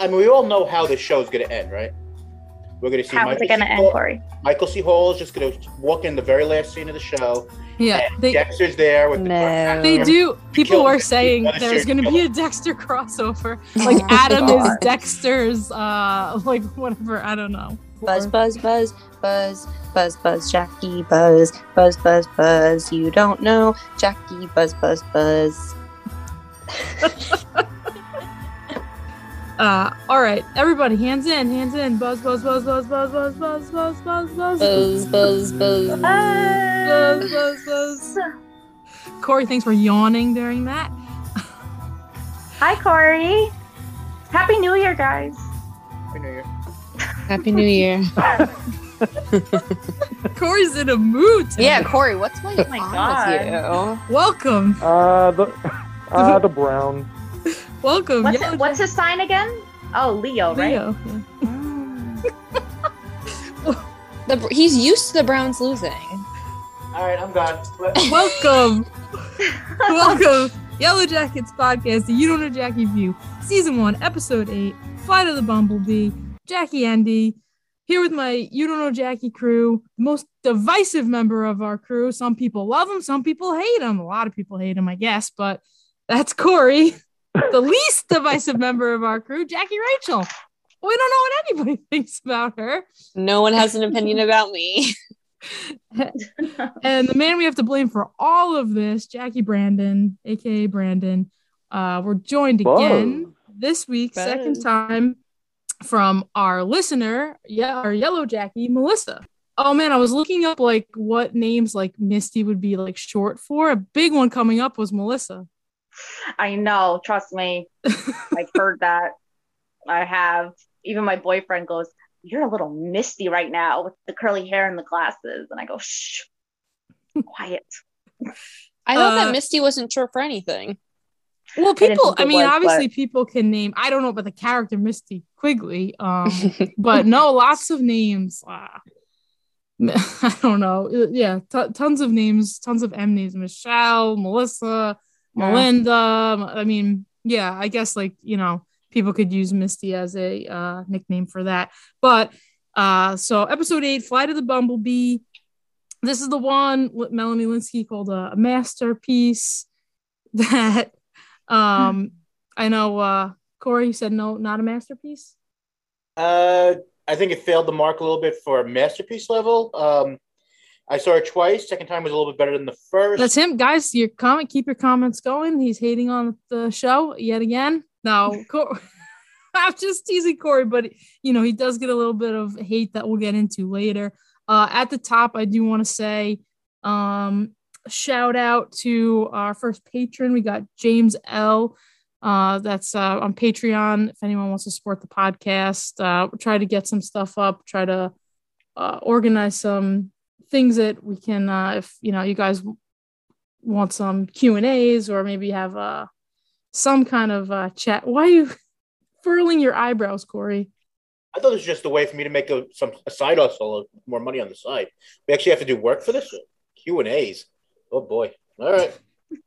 I mean, we all know how this show is going to end, right? We're going to see Michael C. Hall is just going to walk in the very last scene of the show. Yeah, Dexter's there with the they do. People were saying there's going to be a Dexter crossover. Like Adam is Dexter's, like whatever. I don't know. Buzz, buzz, buzz, buzz, buzz, buzz, Jackie, buzz, buzz, buzz, buzz. You don't know Jackie, buzz, buzz, buzz. All right, everybody, hands in, buzz, buzz, buzz, buzz, buzz, buzz, buzz, buzz, buzz, buzz, buzz, buzz, buzz, buzz, buzz. Corey, thanks for yawning during that. Hi, Corey. Happy New Year, guys. Happy New Year. Happy New Year. Corey's in a mood today. Yeah, Corey, what's going on with you? Welcome. The brown. Welcome. What's his sign again? Oh, Leo. Right? Yeah. He's used to the Browns losing. All right, I'm gone. Welcome. Welcome. Yellow Jackets podcast, the You Don't Know Jackie View, Season 1, Episode 8, Flight of the Bumblebee, Jackie Andy, here with my You Don't Know Jackie crew, the most divisive member of our crew. Some people love him, some people hate him. A lot of people hate him, I guess, but that's Corey. The least divisive member of our crew, Jackie Rachel. We don't know what anybody thinks about her. No one has an opinion about me. And the man we have to blame for all of this, Jackie Brandon, aka Brandon. We're joined again this week, second time, from our listener, our Yellow Jackie, Melissa. Oh man, I was looking up like what names like Misty would be like short for. A big one coming up was Melissa. I know, trust me. I've heard that. I have. Even my boyfriend goes, "You're a little Misty right now with the curly hair and the glasses." And I go, "Shh, quiet." I thought that Misty wasn't short for anything. Well, people, people can name, I don't know about the character Misty Quigley, but no, lots of names. I don't know. Yeah, tons of names, tons of M names. Michelle, Melissa, Melinda. I mean, yeah, I guess like, you know, people could use Misty as a nickname for that. But so episode 8, Flight of the Bumblebee. This is the one what Melanie Lynskey called a masterpiece that I know Corey said no, not a masterpiece. I think it failed the mark a little bit for a masterpiece level. I saw it twice. Second time was a little bit better than the first. That's him, guys. Your comment, keep your comments going. He's hating on the show yet again. No, I'm just teasing Corey, but you know he does get a little bit of hate that we'll get into later. At the top, I do want to say shout out to our first patron. We got James L. That's on Patreon. If anyone wants to support the podcast, we'll try to get some stuff up. Try to organize some things that we can, if you know, you guys want some Q&As or maybe have some kind of chat. Why are you furling your eyebrows, Corey? I thought it was just a way for me to make a side hustle, more money on the side. We actually have to do work for this Q&As. Oh boy! All right,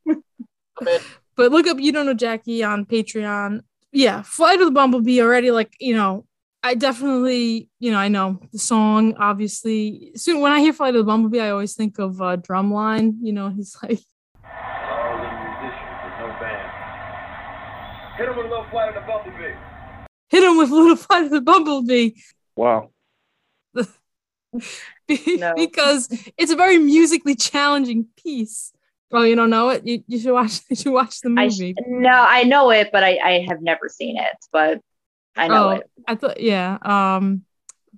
I'm in. But look up You Don't Know Jackie on Patreon. Yeah, Flight of the Bumblebee already. Like you know. I definitely, you know, I know the song, obviously. Soon, when I hear Flight of the Bumblebee, I always think of Drumline. You know, he's like... All the musicians are so bad. Hit him with a little Flight of the Bumblebee. Hit him with a little Flight of the Bumblebee. Wow. Because it's a very musically challenging piece. Well, you don't know it? You should watch the movie. I know it, but I have never seen it, but... I know it. I thought, yeah.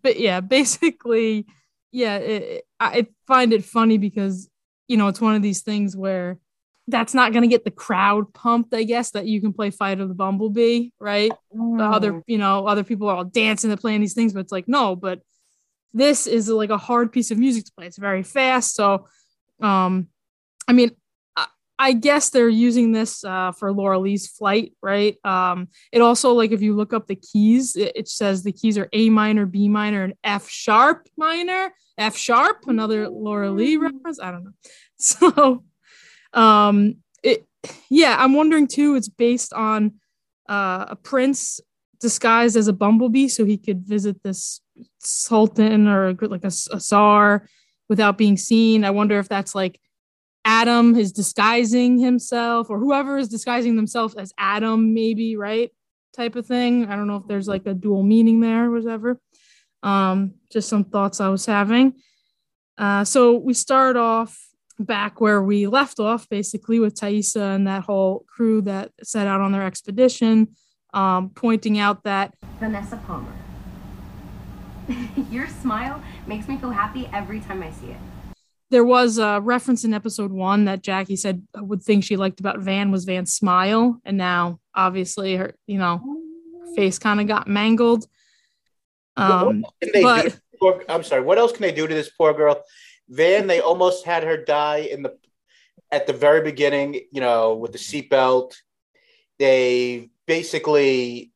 But yeah, basically, yeah, I find it funny because, you know, it's one of these things where that's not going to get the crowd pumped, I guess, that you can play Flight of the Bumblebee, right? The other people are all dancing and playing these things, but it's like, no, but this is like a hard piece of music to play. It's very fast. So, I mean, I guess they're using this for Laura Lee's Flight, right? It also, like, if you look up the keys, it says the keys are A minor, B minor, and F sharp, another Laura Lee reference. I don't know. So, I'm wondering, too, it's based on a Prince disguised as a bumblebee so he could visit this sultan or like a czar without being seen. I wonder if that's like Adam is disguising himself, or whoever is disguising themselves as Adam, maybe, right? Type of thing. I don't know if there's like a dual meaning there or whatever. Just some thoughts I was having. So we start off back where we left off, basically, with Taissa and that whole crew that set out on their expedition, pointing out that Vanessa Palmer. Your smile makes me feel happy every time I see it. There was a reference in episode 1 that Jackie said would think she liked about Van was Van's smile. And now, obviously, her, you know, face kind of got mangled. I'm sorry. What else can they do to this poor girl? Van, they almost had her die at the very beginning, you know, with the seatbelt. They basically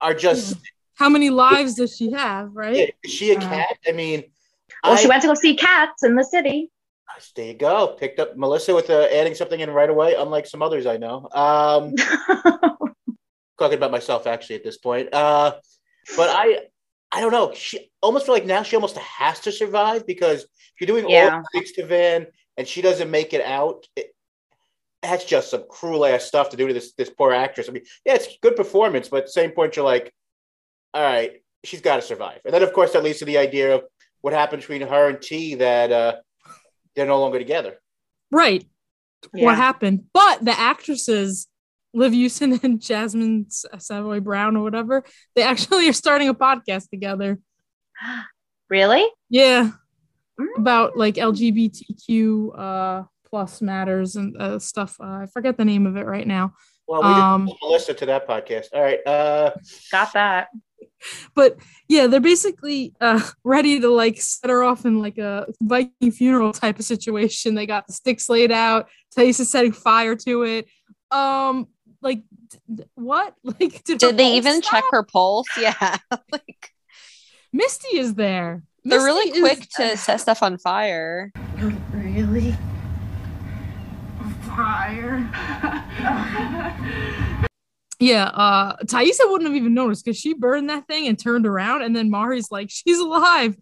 are just... How many lives does she have, right? Yeah, is she a cat? I mean... Well, she went to go see cats in the city. There you go. Picked up Melissa with adding something in right away, unlike some others I know. Talking about myself, actually, at this point. But I don't know. She almost feel like now she almost has to survive, because if you're doing all the things to Van and she doesn't make it out, that's just some cruel ass stuff to do to this poor actress. I mean, yeah, it's good performance, but at the same point, you're like, all right, she's got to survive. And then, of course, that leads to the idea of what happened between her and T, that they're no longer together. Right. Yeah. What happened? But the actresses, Liv Usen and Jasmine Savoy Brown or whatever, they actually are starting a podcast together. Really? Yeah. Mm-hmm. About like LGBTQ plus matters and stuff. I forget the name of it right now. Well, we didn't listen to that podcast. All right. Got that. But yeah, they're basically ready to like set her off in like a Viking funeral type of situation. They got the sticks laid out. Taissa's setting fire to it. What? Like, did they even check her pulse? Yeah. Like, Misty is there. They're really quick to set stuff on fire. Really? Fire. Yeah, Taissa wouldn't have even noticed because she burned that thing and turned around, and then Mari's like, she's alive.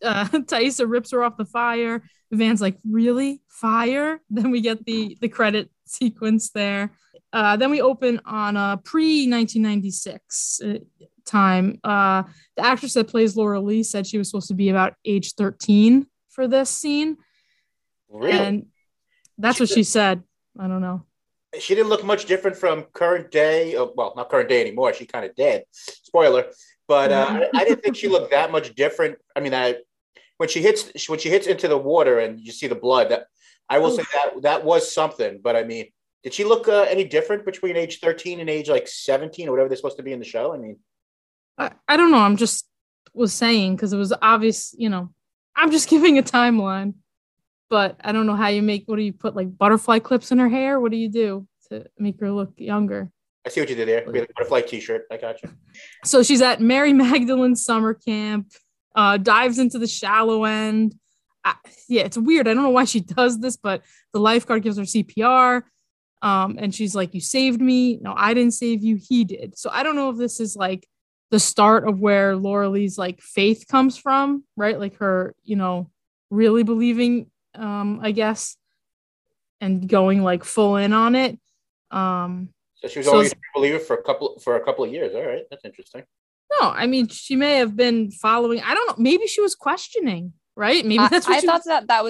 Taissa rips her off the fire. Van's like, really? Fire? Then we get the credit sequence there. Then we open on a pre-1996 time. The actress that plays Laura Lee said she was supposed to be about age 13 for this scene. Really? And that's what she said. I don't know. She didn't look much different from current day. Well, not current day anymore. She kind of did. Spoiler. But I didn't think she looked that much different. I mean, when she hits into the water and you see the blood, that I will say that was something. But I mean, did she look any different between age 13 and age like 17 or whatever they're supposed to be in the show? I mean, I don't know. I'm just was saying because it was obvious. You know, I'm just giving a timeline. But I don't know how you make, what do you put, like butterfly clips in her hair? What do you do to make her look younger? I see what you did there. We had a butterfly t-shirt. I got you. So she's at Mary Magdalene summer camp, dives into the shallow end. It's weird. I don't know why she does this, but the lifeguard gives her CPR. And she's like, you saved me. No, I didn't save you. He did. So I don't know if this is like the start of where Laura Lee's like faith comes from, right? Like her, you know, really believing I guess, and going like full in on it. So she was always a believer for a couple of years. All right, that's interesting. No, I mean she may have been following. I don't know. Maybe she was questioning, right? Maybe that's what I thought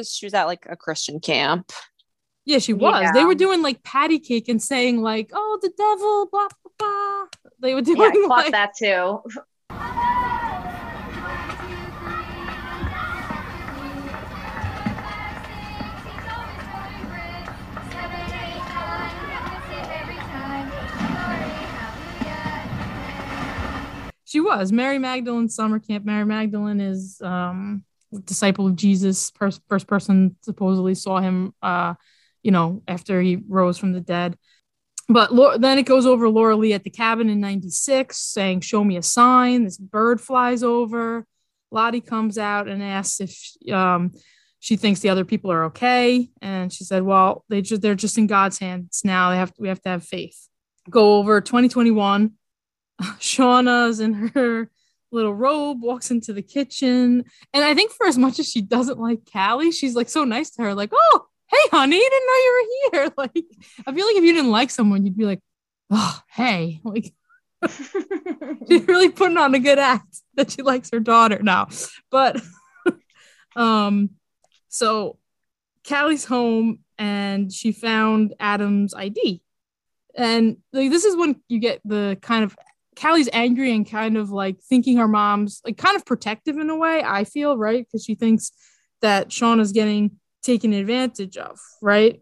she was at like a Christian camp. Yeah, she was. Yeah. They were doing like patty cake and saying like, "Oh, the devil, blah blah blah." They were doing. Yeah, I caught that too. She was Mary Magdalene summer camp. Mary Magdalene is a disciple of Jesus. First person supposedly saw him, you know, after he rose from the dead. But then it goes over Laura Lee at the cabin in 96 saying, show me a sign. This bird flies over. Lottie comes out and asks if she thinks the other people are OK. And she said, well, they're just in God's hands now. We have to have faith. Go over 2021. Shauna's in her little robe, walks into the kitchen. And I think for as much as she doesn't like Callie, she's like so nice to her, like, oh, hey, honey, I didn't know you were here. Like, I feel like if you didn't like someone, you'd be like, oh, hey, like, she's really putting on a good act that she likes her daughter now. But so Callie's home and she found Adam's ID. And like, this is when you get the kind of Callie's angry and kind of like thinking her mom's like kind of protective in a way, I feel, right? Because she thinks that Shauna's getting taken advantage of, right?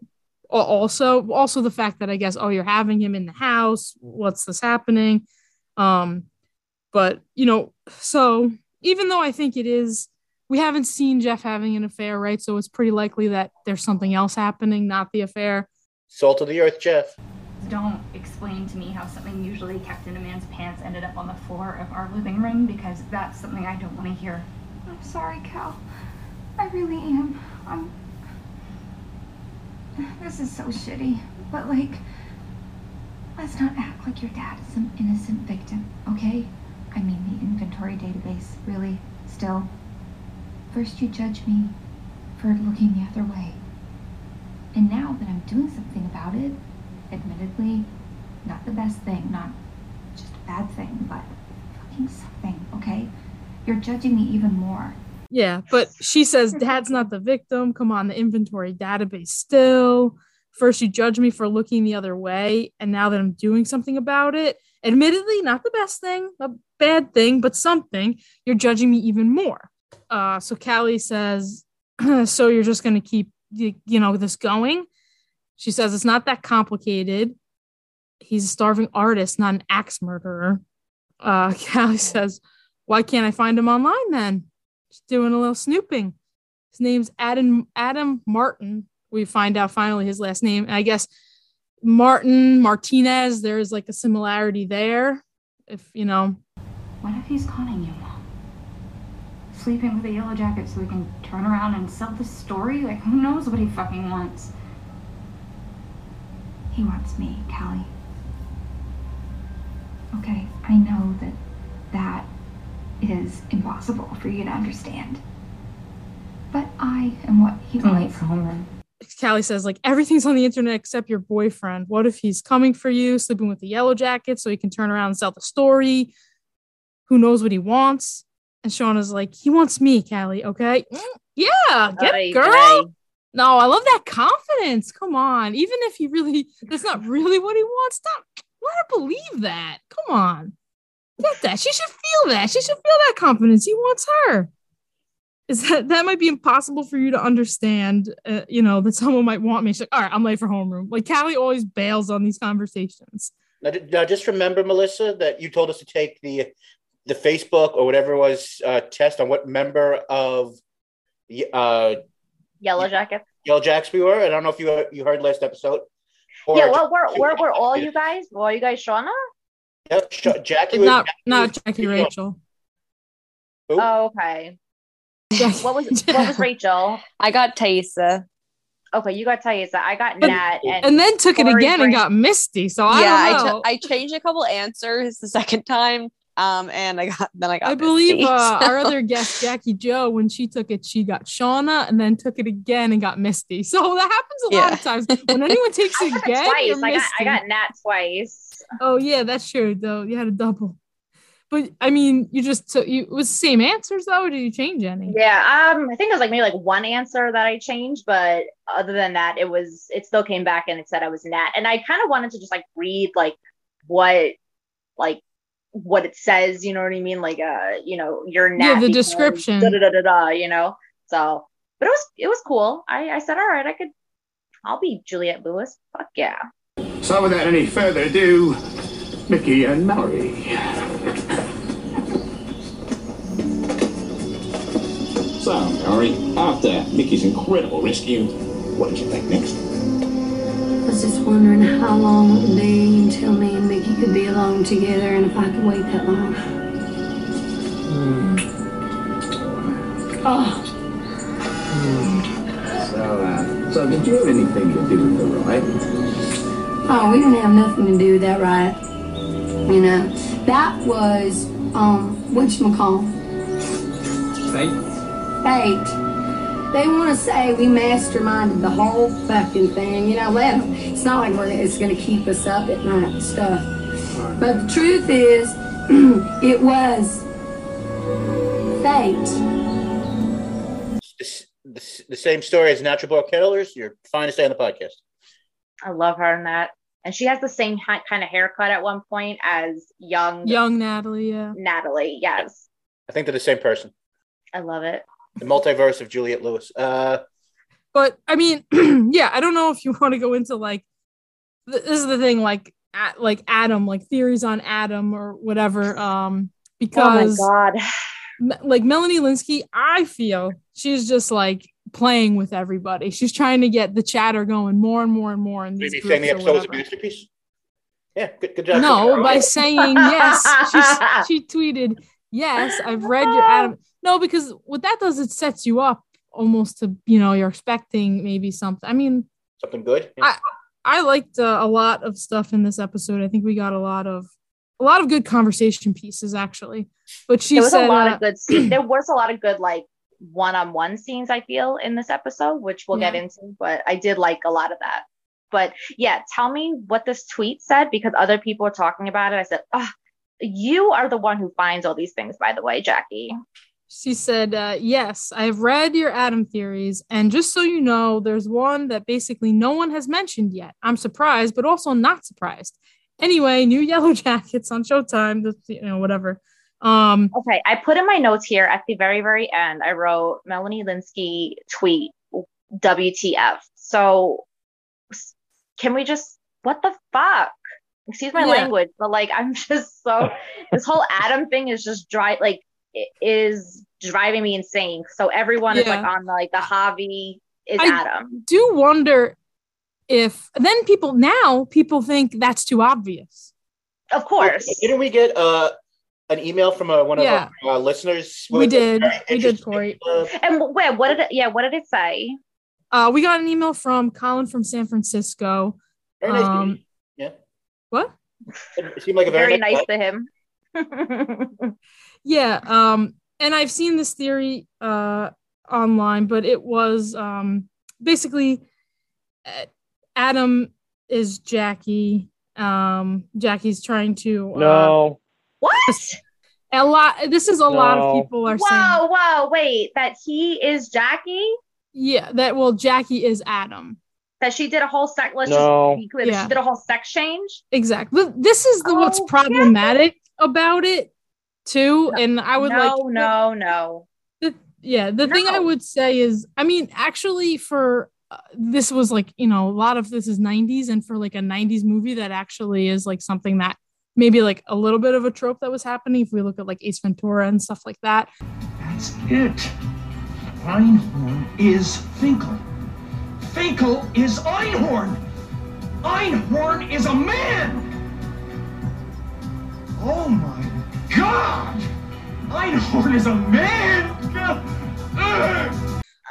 Also the fact that I guess, oh, you're having him in the house. What's this happening? But, you know, so even though I think it is, we haven't seen Jeff having an affair, right? So it's pretty likely that there's something else happening, not the affair. Salt of the earth, Jeff. Don't explain to me how something usually kept in a man's pants ended up on the floor of our living room, because that's something I don't want to hear. I'm sorry, Cal. I really am. This is so shitty, but like, let's not act like your dad is some innocent victim, okay? I mean, the inventory database, really, still. First you judge me for looking the other way. And now that I'm doing something about it, admittedly, not the best thing, not just a bad thing, but fucking something, okay? You're judging me even more. Yeah, but she says, dad's not the victim. Come on, the inventory database still. First, you judge me for looking the other way. And now that I'm doing something about it, admittedly, not the best thing, a bad thing, but something, you're judging me even more. So Callie says, so you're just going to keep, this going? She says, it's not that complicated. He's a starving artist, not an axe murderer. Callie says, why can't I find him online then? Just doing a little snooping. His name's Adam Martin. We find out finally his last name. And I guess Martinez, there's like a similarity there. What if he's conning you, Mom? Sleeping with a Yellow Jacket so we can turn around and sell this story? Like, who knows what he fucking wants? He wants me, Callie. Okay, I know that is impossible for you to understand, but I am what he likes. Callie says, like, everything's on the internet except your boyfriend. What if he's coming for you, sleeping with the Yellow Jacket so he can turn around and sell the story? Who knows what he wants? And Shauna's like, he wants me, Callie. Okay, yeah, get it, girl. No, I love that confidence. Come on, even if he really, that's not really what he wants, stop, let her believe that. Come on, get that. She should feel that. She should feel that confidence. He wants her. Is that might be impossible for you to understand, that someone might want me. She's like, all right, I'm late for homeroom. Like, Callie always bails on these conversations. Now just remember, Melissa, that you told us to take the Facebook or whatever it was test on what member of Yellow Jackets we were. I don't know if you heard last episode. Yeah, well, we're all you guys. Were you guys Shauna? Yep, Jackie. Not Jackie. Rachel. Who? Oh, okay. Jackie. What was Rachel? I got Taissa. Okay, you got Taissa. I got Nat, and then took Corey it again and got Misty. So I don't know. I changed a couple answers the second time. And I got. I believe our other guest, Jackie Joe, when she took it, she got Shauna, and then took it again and got Misty. So that happens a lot of times when anyone takes it again. Twice. I got Nat twice. Oh yeah, that's true though. You had a double, but I mean, it was the same answers though. Or did you change any? Yeah, I think it was maybe one answer that I changed, but other than that, it still came back and it said I was Nat, and I kind of wanted to just read what it says, you know what I mean? You're Nat. Yeah, the description. Da, da, da, da, da, so, but it was cool. I said, all right, I'll be Juliette Lewis. Fuck yeah. So without any further ado, Mickey and Mallory. So, Mallory, after Mickey's incredible rescue, what did you think next? I was just wondering how long it would be until me and Mickey could be alone together, and if I could wait that long. So did you have anything to do with the riot? Oh, we didn't have nothing to do with that riot. You know, that was whatchamacallit? Fate. They want to say we masterminded the whole fucking thing. You know, let them. It's not like it's going to keep us up at night and stuff. Right. But the truth is, it was fate. The same story as Natural Born Killers. You're fine to stay on the podcast. I love her in that. And she has the same kind of haircut at one point as young Natalie. Yeah. Natalie, yes. I think they're the same person. I love it. The multiverse of Juliette Lewis. But I mean, yeah, I don't know if you want to go into like this is the thing, like Adam, like theories on Adam or whatever. Because oh my God, like Melanie Lynskey, I feel she's just like playing with everybody. She's trying to get the chatter going more and more and more. And maybe saying the episode is a masterpiece. Yeah, good job. No, by saying yes, she tweeted. Yes, I've read your Adam. No, because what that does, it sets you up almost to, you know, you're expecting maybe something. I mean, something good. Yeah. I liked a lot of stuff in this episode. I think we got a lot of good conversation pieces, actually. But she said a lot of good scenes. There was a lot of good like one-on-one scenes, I feel, in this episode, which we'll get into. But I did like a lot of that. But yeah, tell me what this tweet said, because other people are talking about it. I said, oh, you are the one who finds all these things, by the way, Jackie. She said, yes, I have read your Adam theories. And just so you know, there's one that basically no one has mentioned yet. I'm surprised, but also not surprised. Anyway, new Yellow Jackets on Showtime, you know, whatever. Okay, I put in my notes here at the very, very end, I wrote Melanie Lynskey tweet, WTF. So can we just, what the fuck? Excuse my language, but like, I'm just so, this whole Adam thing is just dry, like, it is driving me insane. So everyone is like on the, like the hobby is Adam. Do wonder if then people think that's too obvious. Of course. Well, didn't we get an email from one of our listeners? We did. We did, Corey. And what did it say? We got an email from Colin from San Francisco. Very nice to him. Yeah. What? It seemed like a very nice to him. Yeah, and I've seen this theory online, but it was basically Adam is Jackie. Jackie's trying to no. What? A lot. This is a lot of people are saying. Whoa, wait! That he is Jackie? Yeah. Jackie is Adam. That she did a whole sex. She did a whole sex change. Exactly. This is what's problematic about it too. And I would thing I would say is, I mean, actually for this was like, you know, a lot of this is 90s, and for like a 90s movie that actually is like something that maybe like a little bit of a trope that was happening if we look at like Ace Ventura and stuff like that. That's it. Einhorn is Finkel. Finkel is Einhorn. Einhorn is a man. Oh my God! Einhorn is a man!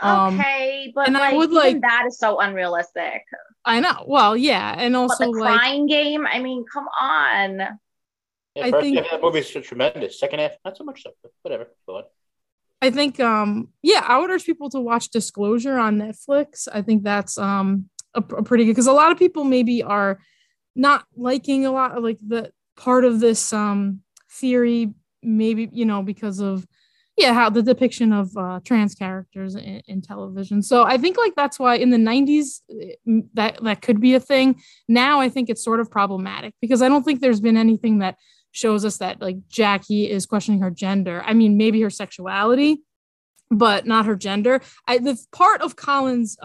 Okay, but and like, I would like that is so unrealistic. I know. Well, yeah, and also but the crying game. I mean, come on. Yeah, I think that movie is tremendous. Second half, not so much so, but whatever. Go on. I think, I would urge people to watch Disclosure on Netflix. I think that's a pretty good, because a lot of people maybe are not liking a lot of like the part of this theory, maybe, you know, because of how the depiction of trans characters in television. So I think like that's why in the 90s that could be a thing. Now I think it's sort of problematic because I don't think there's been anything that shows us that like Jackie is questioning her gender. I mean, maybe her sexuality, but not her gender. The part of Colin's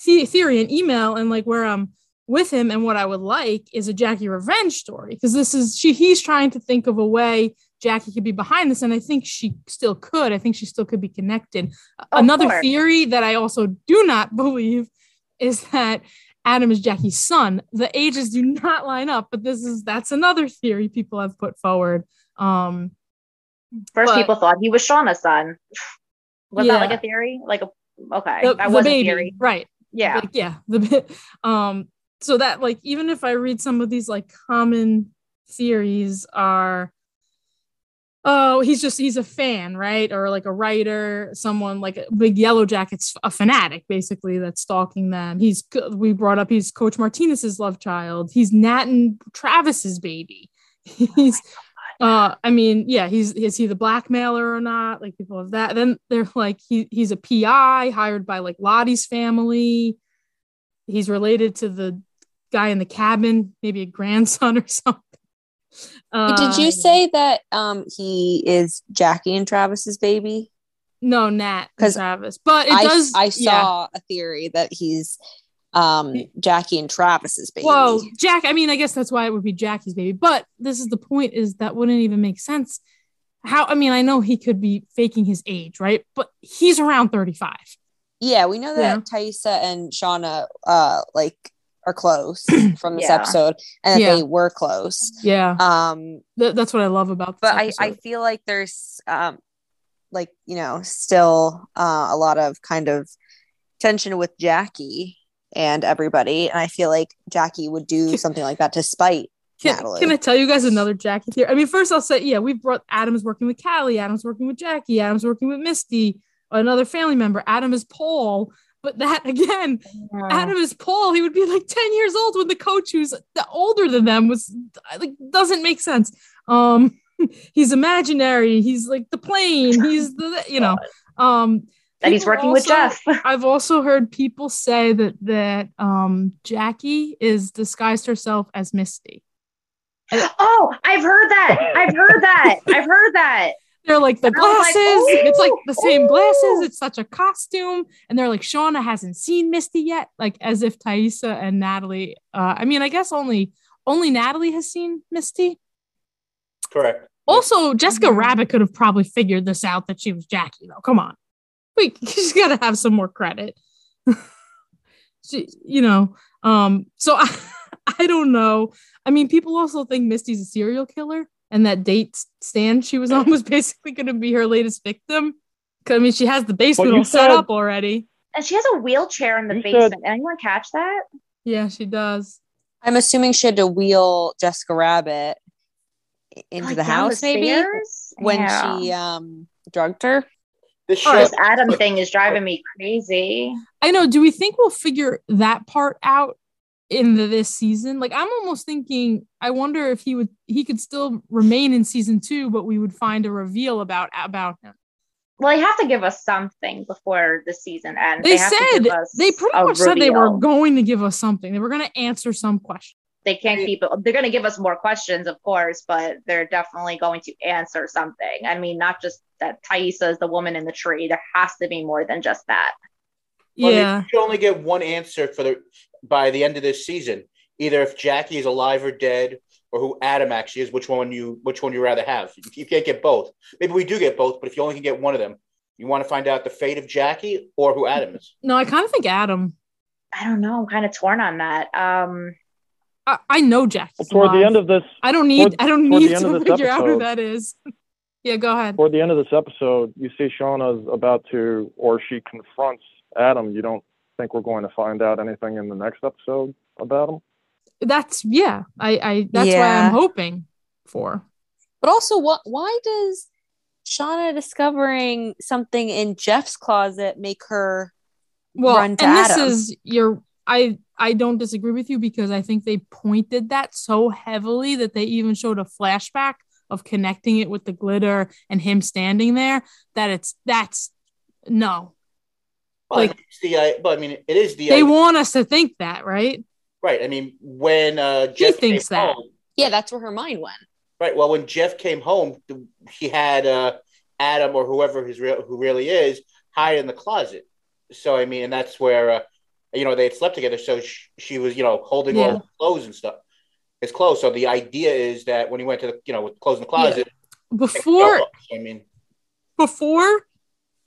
theory and email and like where with him and what I would like is a Jackie revenge story, because this is he's trying to think of a way Jackie could be behind this, and I think she still could. I think she still could be connected. Another theory that I also do not believe is that Adam is Jackie's son. The ages do not line up, but that's another theory people have put forward. People thought he was Shauna's son. Was that like a theory? Like that was a theory, right? Yeah, So that, like, even if I read some of these like common theories are, oh, he's a fan, right? Or like a writer, someone like a big Yellow Jackets, a fanatic, basically, that's stalking them. We brought up he's Coach Martinez's love child. He's Nat and Travis's baby. He's, is he the blackmailer or not? Like people have that. Then they're like, he's a PI hired by like Lottie's family. He's related to the guy in the cabin, maybe a grandson or something. Did you say that he is Jackie and Travis's baby? No, Nat and Travis. But I saw a theory that he's Jackie and Travis's baby. Well, I guess that's why it would be Jackie's baby. But this is the point, is that wouldn't even make sense. I know he could be faking his age, right? But he's around 35. Yeah, we know that Taissa and Shauna are close from this episode, and that they were close. Yeah. That's what I love about this episode. I feel like there's still a lot of kind of tension with Jackie and everybody. And I feel like Jackie would do something like that to spite Natalie. Can I tell you guys another Jackie theory? I mean, first I'll say, we've brought Adam's working with Callie, Adam's working with Jackie, Adam's working with Misty, another family member. Adam is Paul. But that again, Adam is Paul. He would be like 10 years old when the coach, who's older than them, was like, doesn't make sense. He's imaginary. He's like the plane. He's and he's working with Jeff. I've also heard people say that Jackie is disguised herself as Misty. I've heard that. They're like the glasses. It's like the same glasses. It's such a costume. And they're like, Shauna hasn't seen Misty yet. Like as if Taissa and Natalie. I guess only Natalie has seen Misty. Correct. Also, Jessica Rabbit could have probably figured this out, that she was Jackie, though. Come on. She's got to have some more credit. I don't know. I mean, people also think Misty's a serial killer. And that date stand she was on was basically going to be her latest victim. I mean, she has the basement all set up already. And she has a wheelchair in the basement. Did anyone catch that? Yeah, she does. I'm assuming she had to wheel Jessica Rabbit into the house, maybe? When she drugged her? This Adam thing is driving me crazy. I know. Do we think we'll figure that part out in this season? Like, I'm almost thinking, I wonder if he could still remain in season 2, but we would find a reveal about him. Well, they have to give us something before the season ends. They pretty much said they were going to give us something. They were going to answer some question. They can't keep it. They're going to give us more questions, of course, but they're definitely going to answer something. I mean, not just that Taissa is the woman in the tree. There has to be more than just that. Well, yeah. You only get one answer by the end of this season, either if Jackie is alive or dead, or who Adam actually is, which one you rather have. You can't get both. Maybe we do get both, but if you only can get one of them, you want to find out the fate of Jackie or who Adam is. No, I kind of think Adam. I don't know. I'm kind of torn on that. I know Jackie. Toward the end of this, I don't need to figure out who that is. Yeah, go ahead. Toward the end of this episode, you see Shauna's she confronts Adam. You don't think we're going to find out anything in the next episode about him? That's what I'm hoping for. But also, why does Shauna discovering something in Jeff's closet make her run to Adam? I don't disagree with you, because I think they pointed that so heavily that they even showed a flashback of connecting it with the glitter and him standing there, that no. Well, like, it is the. They want us to think that, right? Right. I mean, when Jeff thinks that. Home, yeah, that's where her mind went. Right. Well, when Jeff came home, he had Adam or whoever who really is hide in the closet. So I mean, and that's where they had slept together. So she was holding all his clothes and stuff. His clothes. So the idea is that when he went to the with clothes in the closet before.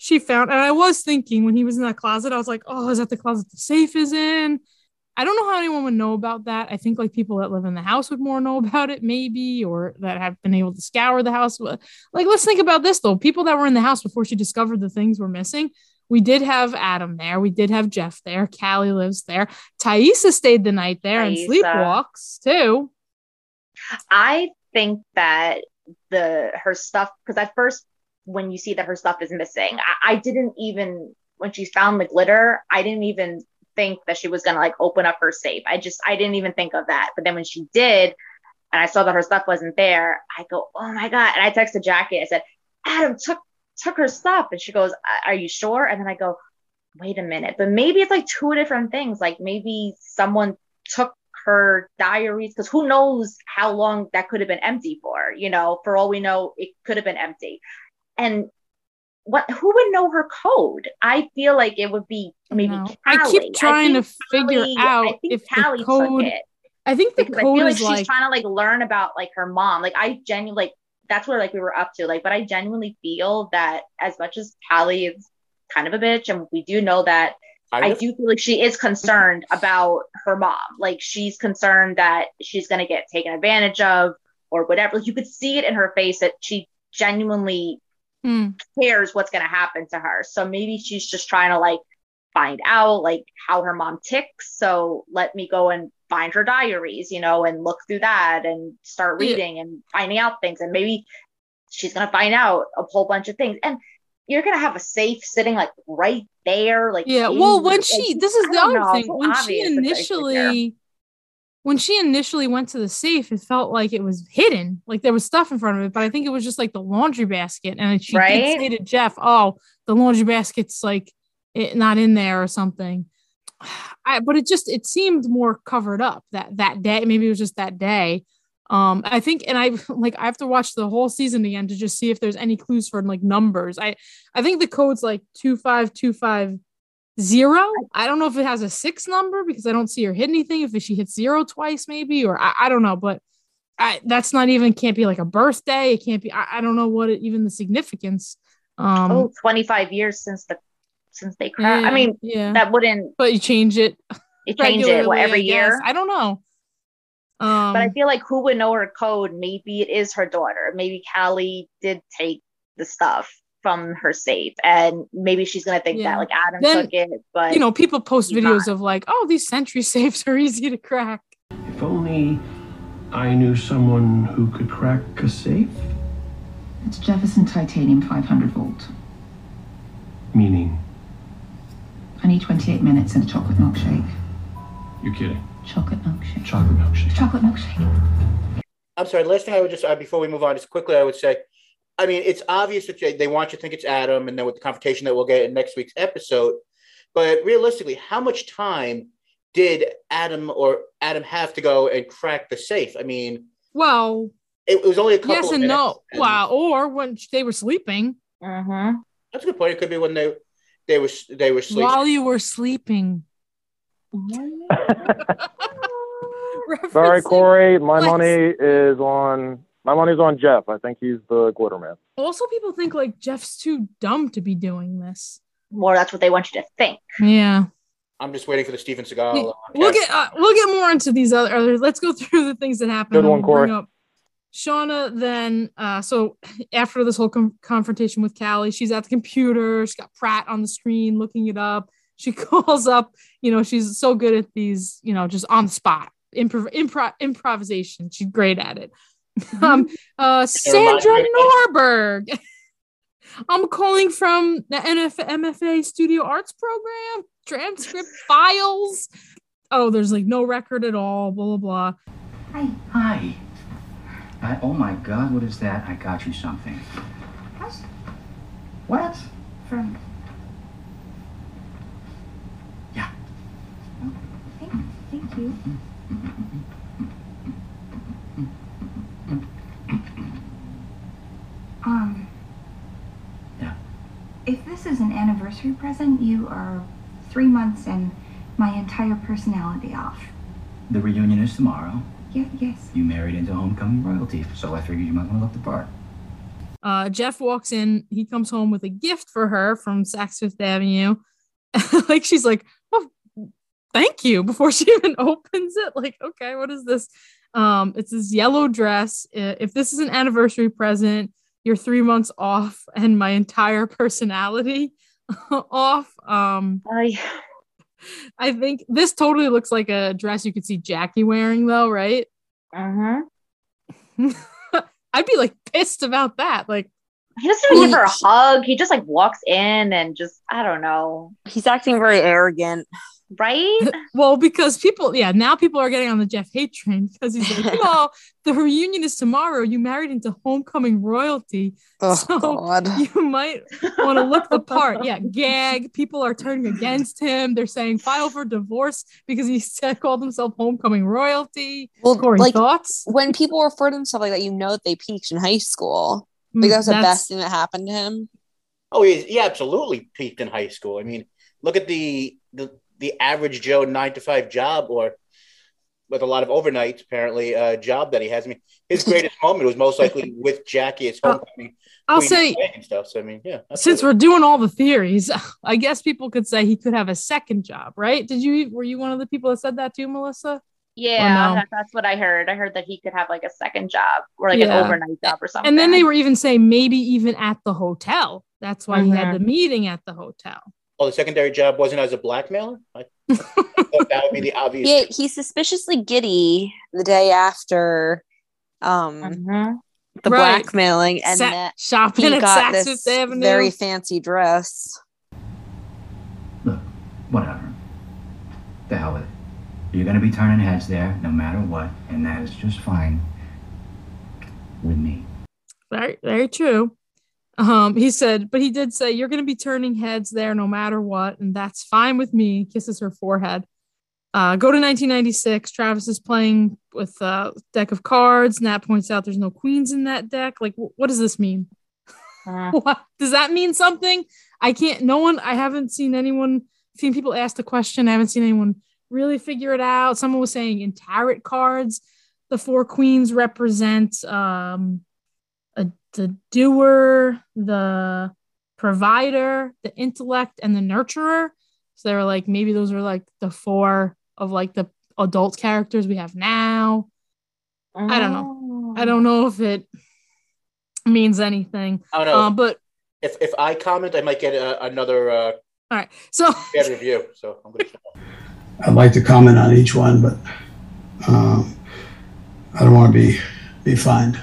She found, and I was thinking when he was in that closet, I was like, oh, is that the closet the safe is in? I don't know how anyone would know about that. I think like people that live in the house would more know about it, maybe, or that have been able to scour the house. Like, let's think about this though. People that were in the house before she discovered the things were missing. We did have Adam there. We did have Jeff there. Callie lives there. Taissa stayed the night there and sleepwalks too. I think that her stuff, because at first when you see that her stuff is missing, I didn't even, when she found the glitter, I didn't even think that she was going to like open up her safe. I didn't even think of that. But then when she did, and I saw that her stuff wasn't there, I go, oh my God. And I texted Jackie. I said, Adam took her stuff. And she goes, are you sure? And then I go, wait a minute, but maybe it's like two different things. Like maybe someone took her diaries, because who knows how long that could have been empty for, you know, for all we know, it could have been empty. And who would know her code? I feel like it would be maybe Callie. I keep trying to figure out if Callie took it. I think the code, I feel like she's like trying to like learn about like her mom. Like I genuinely, like that's where like we were up to. Like, but I genuinely feel that as much as Callie is kind of a bitch, and we do know that, I do feel like she is concerned about her mom. Like she's concerned that she's going to get taken advantage of or whatever. Like, you could see it in her face that she genuinely cares what's going to happen to her. So maybe she's just trying to like find out like how her mom ticks. So let me go and find her diaries, you know, and look through that and start reading and finding out things. And maybe she's going to find out a whole bunch of things. And you're going to have a safe sitting like right there. Like, yeah. Well, when she, this is the other thing, when she initially went to the safe, it felt like it was hidden. Like there was stuff in front of it, but I think it was just like the laundry basket. And she did say to Jeff, oh, the laundry basket's like not in there or something. But it seemed more covered up that day. Maybe it was just that day. I think, and I have to watch the whole season again to just see if there's any clues for like numbers. I think the code's like 25250. I don't know if it has a 6 number because I don't see her hit anything. If she hits 0 twice, maybe, or I don't know, but that's not even, can't be like a birthday. It can't be, I don't know what even the significance. 25 years since they crashed. Yeah, I mean, yeah. That wouldn't, but you change it. You change it every year. I don't know. But I feel like who would know her code? Maybe it is her daughter. Maybe Callie did take the stuff from her safe, and maybe she's going to think that like Adam took it. But you know, people post videos of like, oh, these Sentry safes are easy to crack. If only I knew someone who could crack a safe. It's Jefferson Titanium 500 volt. Meaning? I need 28 minutes and a chocolate milkshake. You're kidding. Chocolate milkshake. I'm sorry. Last thing I would just, before we move on, just quickly, I would say, I mean, it's obvious that they want you to think it's Adam, and then with the confrontation that we'll get in next week's episode. But realistically, how much time did Adam have to go and crack the safe? I mean, well, it was only a couple. Yes and no. Wow. Or when they were sleeping. Uh-huh. That's a good point. It could be when they were sleeping. While you were sleeping. Sorry, Corey. My money's on Jeff. I think he's the glitter man. Also, people think like Jeff's too dumb to be doing this. Well, that's what they want you to think. Yeah. I'm just waiting for the Steven Seagal. We'll get more into these other. Let's go through the things that happened. Good one, Corey. Shauna then, so after this whole confrontation with Callie, she's at the computer. She's got Pratt on the screen looking it up. She calls up, you know, she's so good at these, you know, just on the spot improvisation. She's great at it. Sandra Norberg. I'm calling from the MFA Studio Arts Program, transcript files. Oh, there's like no record at all, blah, blah, blah. Hi. Oh my God, what is that? I got you something. What? From... Thank you. Yeah. If this is an anniversary present, you are 3 months and my entire personality off. The reunion is tomorrow. Yeah, yes. You married into homecoming royalty, so I figured you might want to look the part. Jeff walks in. He comes home with a gift for her from Saks Fifth Avenue. Like she's like, oh, thank you, before she even opens it. Like, okay, what is this? It's this yellow dress. If this is an anniversary present, you're 3 months off and my entire personality off. I think this totally looks like a dress you could see Jackie wearing though, right? Uh-huh. I'd be like pissed about that. Like, he doesn't even give her a hug. He just like walks in and just, I don't know. He's acting very arrogant. Right? Well, because people, now people are getting on the Jeff hate train because he's like, well, the reunion is tomorrow. You married into homecoming royalty. Oh, so God. You might want to look the part. Yeah, gag. People are turning against him. They're saying file for divorce because he called himself homecoming royalty. Well, Corey, like, thoughts? When people refer to themselves like that, you know that they peaked in high school. Like, that's the best thing that happened to him. Oh, he absolutely peaked in high school. I mean, look at the average Joe 9-to-5 job, or with a lot of overnights, apparently, job that he has. I mean, his greatest moment was most likely with Jackie at homecoming. I'll say, and stuff. So, I mean, yeah. Since we're doing all the theories, I guess people could say he could have a second job, right? Were you one of the people that said that too, Melissa? Yeah, no? That's what I heard. I heard that he could have like a second job or like an overnight job or something. And then they were even saying maybe even at the hotel. That's why he had the meeting at the hotel. Oh, the secondary job wasn't as a blackmailer? I thought that would be the obvious. Yeah, he's suspiciously giddy the day after the blackmailing, and shopping he got at this Avenue. Very fancy dress. Look, whatever. The hell with it. You're going to be turning heads there no matter what, and that is just fine with me. Very, very true. He did say, you're going to be turning heads there no matter what. And that's fine with me. Kisses her forehead. Go to 1996. Travis is playing with a deck of cards. Nat points out there's no queens in that deck. Like, what does this mean? Does that mean something? I haven't seen anyone, seen people ask the question. I haven't seen anyone really figure it out. Someone was saying in tarot cards, the four queens represent, the doer, the provider, the intellect, and the nurturer. So they were like, maybe those are like the four of like the adult characters we have now. Oh. I don't know. I don't know if it means anything. I don't know. But if I comment, I might get another. All right. So bad review. So I'm gonna. I'd like to comment on each one, but I don't want to be fined.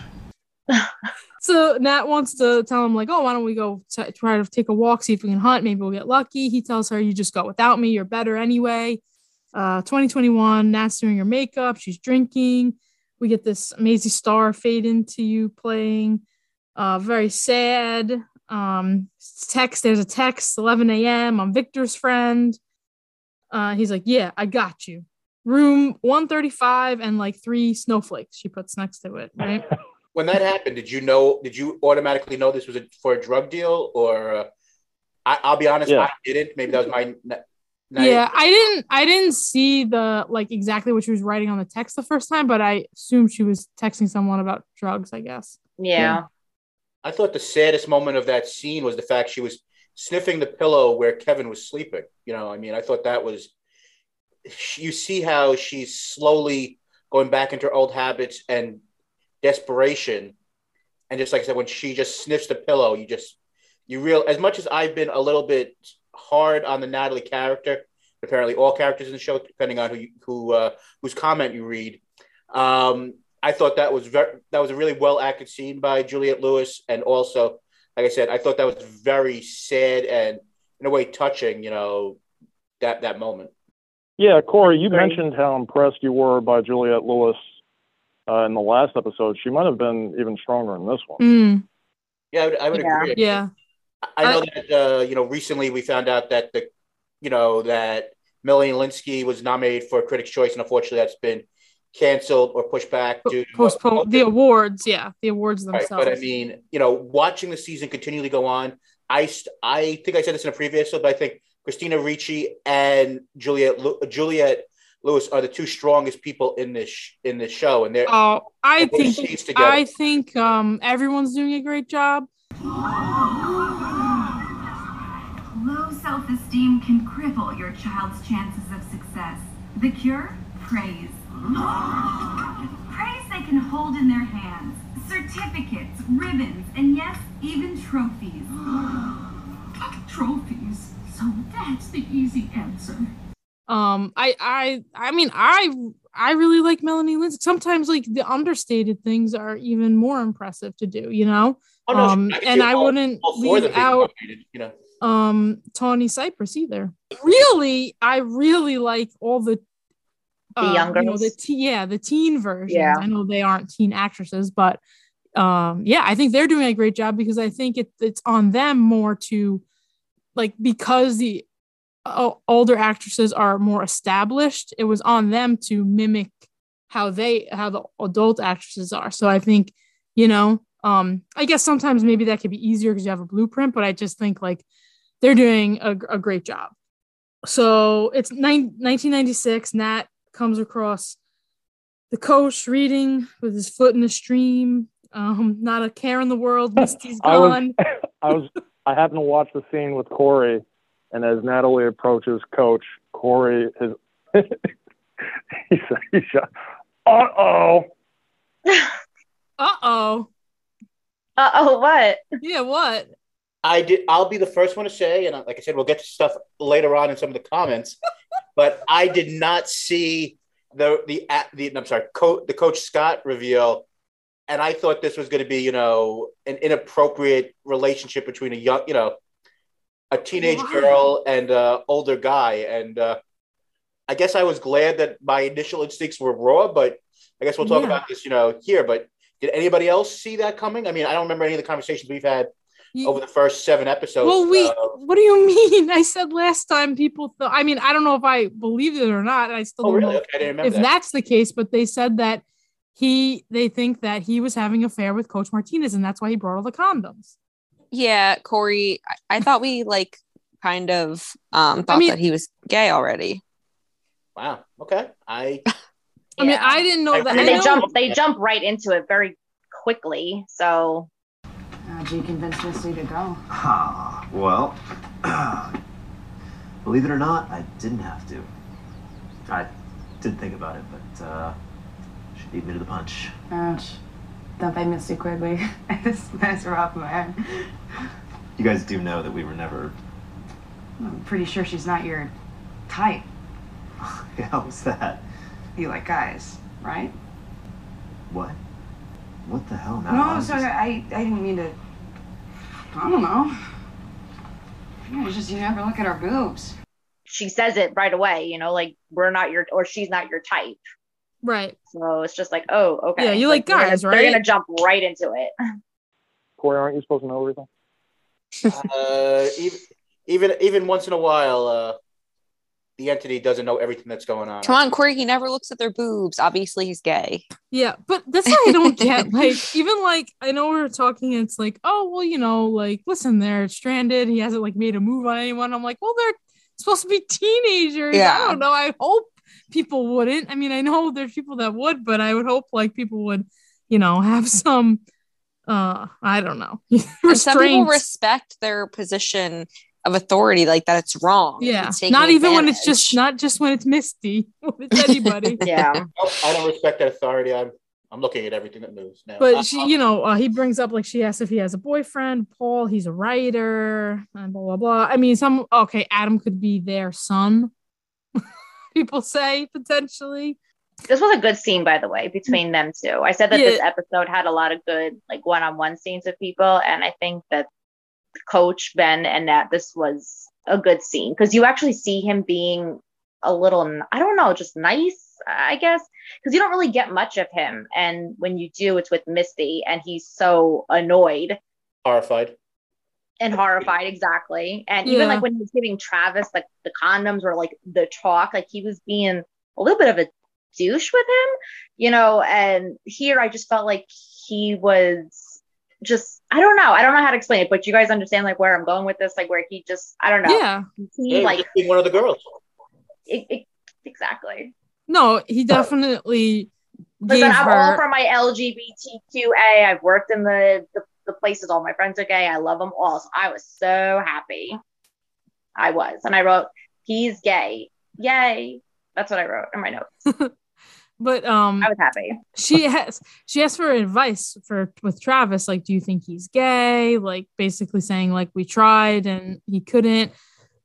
So Nat wants to tell him, like, oh, why don't we go try to take a walk, see if we can hunt. Maybe we'll get lucky. He tells her, you just go without me. You're better anyway. 2021, Nat's doing her makeup. She's drinking. We get this Amazing Star Fade Into You playing. Very sad. There's a text, 11 a.m. I'm Victor's friend. He's like, yeah, I got you. Room 135 and like 3 snowflakes she puts next to it, right? When that happened, did you automatically know this was for a drug deal? Or I'll be honest, I didn't. Maybe that was my... I didn't see the like exactly what she was writing on the text the first time, but I assumed she was texting someone about drugs, I guess. Yeah. I thought the saddest moment of that scene was the fact she was sniffing the pillow where Kevin was sleeping. You know, I mean, I thought that was... You see how she's slowly going back into her old habits and desperation, and just like I said, when she just sniffs the pillow, you real. As much as I've been a little bit hard on the Natalie character, apparently all characters in the show, depending on whose comment you read, I thought that was a really well acted scene by Juliette Lewis, and also, like I said, I thought that was very sad and in a way touching. You know, that moment. Yeah, Corey, you mentioned how impressed you were by Juliette Lewis. In the last episode, she might have been even stronger in this one. Yeah, I would agree. Yeah, I know that recently we found out that that Melanie Lynskey was nominated for a Critics' Choice, and unfortunately, that's been canceled or pushed back due to postponed the awards. Yeah, the awards themselves. Right, but I mean, watching the season continually go on, I think I said this in a previous episode, but I think Christina Ricci and Juliette Lewis are the two strongest people in this show, and they're I think everyone's doing a great job. Low self-esteem can cripple your child's chances of success. The cure? Praise. Praise they can hold in their hands, certificates, ribbons, and yes, even trophies. Trophies. So that's the easy answer. I mean, I I really like Melanie Lynskey. Sometimes like the understated things are even more impressive to do, you know? Oh, no, and I wouldn't leave out, you know, Tawny Cypress either. Really, I really like all the young girls. You know, the teen versions. Yeah. I know they aren't teen actresses, but I think they're doing a great job, because I think it's on them more to, like, because the older actresses are more established, it was on them to mimic how the adult actresses are. So I think, you know, I guess sometimes maybe that could be easier because you have a blueprint, but I just think like they're doing a great job. So it's 1996. Nat comes across the coach reading with his foot in the stream. Not a care in the world. Misty's gone. I happened to watch the scene with Corey, and as Natalie approaches coach, Corey is he said, Uh-oh, what? Yeah, what? I'll be the first one to say, and like I said, we'll get to stuff later on in some of the comments, but I did not see the Coach Scott reveal, and I thought this was going to be, you know, an inappropriate relationship between a young, you know, a teenage girl and older guy, and I guess I was glad that my initial instincts were raw, but I guess we'll talk about this, you know, here. But did anybody else see that coming? I mean, I don't remember any of the conversations we've had over the first 7 episodes. Well, what do you mean? I said last time people thought, I mean, I don't know if I believed it or not. I still don't know if that's the case, but they said that they think that he was having an affair with Coach Martinez, and that's why he brought all the condoms. Yeah, Corey, I thought we like kind of that he was gay already. Wow. Okay. I mean, I didn't know that. And they jump right into it very quickly. So. How'd you convince Misty to go? Well, believe it or not, I didn't have to. I didn't think about it, but she beat me to the punch. Ouch. Dump I Misty quickly. I just messed her off my head. You guys do know that we were never... I'm pretty sure she's not your type. How was that? You like guys, right? What? What the hell? No, sorry, I didn't mean to... I don't know. It's just you never look at our boobs. She says it right away, you know, like, we're not your... or she's not your type. Right. So it's just like, oh, okay. Yeah, you like guys, right? They're going to jump right into it. Corey, aren't you supposed to know everything? even once in a while, the entity doesn't know everything that's going on. Come on, Corey, he never looks at their boobs. Obviously, he's gay. Yeah, but that's what I don't get. Like, even, like, I know we were talking, and it's like, oh, well, you know, like, listen, they're stranded. He hasn't, like, made a move on anyone. I'm like, well, they're supposed to be teenagers. Yeah. I don't know. I hope people wouldn't. I mean, I know there's people that would, but I would hope like people would, you know, have some I don't know. Some people respect their position of authority, like that it's wrong. Yeah. It's not even advantage. When it's just not just when it's Misty, when it's anybody. Yeah. Nope, I don't respect that authority. I'm looking at everything that moves now. But she, you know, he brings up like she asks if he has a boyfriend, Paul, he's a writer, and blah blah blah. I mean, Adam could be their son. People say potentially. This was a good scene, by the way, between them two. I said that This episode had a lot of good, like, one-on-one scenes with people, and I think that Coach Ben and Nat, this was a good scene because you actually see him being a little, I don't know, just nice, I guess, because you don't really get much of him, and when you do, it's with Misty, and he's so annoyed, horrified, exactly. And even like when he was giving Travis like the condoms or like the talk, like he was being a little bit of a douche with him, you know. And here I just felt like he was just, I don't know how to explain it, but you guys understand like where I'm going with this, like where he just, I don't know. Yeah. He like being one of the girls. Exactly. No, he definitely. Listen, I'm all for my LGBTQA. I've worked in the places all my friends are gay. I love them all. So I was so happy. I was. And I wrote, he's gay. Yay. That's what I wrote in my notes. But I was happy. She asked for advice with Travis. Like, do you think he's gay? Like, basically saying like, we tried and he couldn't.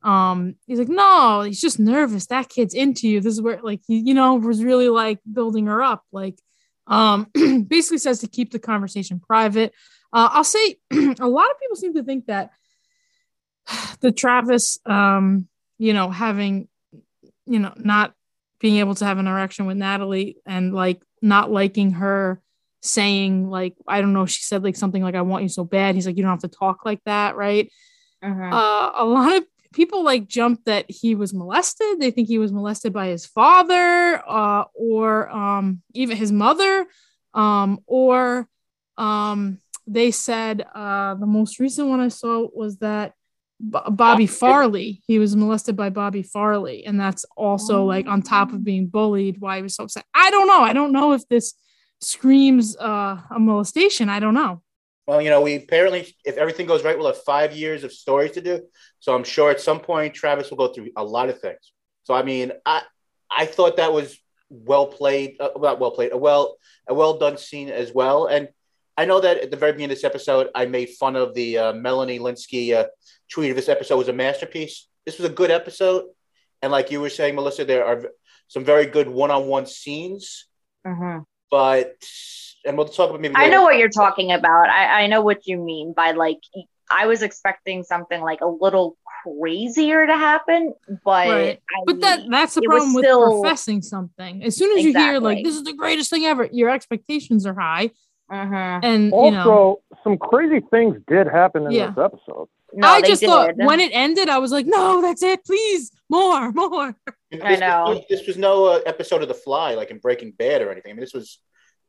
He's like, no, he's just nervous. That kid's into you. This is where, like, he, you know, was really like building her up. Like, basically says to keep the conversation private. I'll say a lot of people seem to think that the Travis, you know, having, you know, not being able to have an erection with Natalie and like not liking her saying, like, I don't know, she said like something like, I want you so bad. He's like, you don't have to talk like that. Right. Uh-huh. A lot of people like jump that he was molested. They think he was molested by his father, or even his mother, or they said the most recent one I saw was that Bobby Farley, he was molested by Bobby Farley, and that's also like on top of being bullied why he was so upset. I don't know if this screams a molestation. I don't know. Well, you know, we apparently, if everything goes right, we'll have 5 years of stories to do. So I'm sure at some point Travis will go through a lot of things. So I mean, I thought that was well played, not well played, a well done scene as well. And I know that at the very beginning of this episode, I made fun of the Melanie Lynskey tweet of this episode was a masterpiece. This was a good episode, and like you were saying, Melissa, there are some very good one-on-one scenes. Mm-hmm. But. And we'll talk about maybe later. I know what you're talking about. I know what you mean by like, I was expecting something like a little crazier to happen, but right. That's the problem with still professing something. As soon as exactly. You hear like, this is the greatest thing ever, your expectations are high. Uh-huh. And also, you know, some crazy things did happen in this episode. No, I just thought when it ended, I was like, no, that's it. Please, more. I know. This was no episode of The Fly, like in Breaking Bad or anything. I mean, this was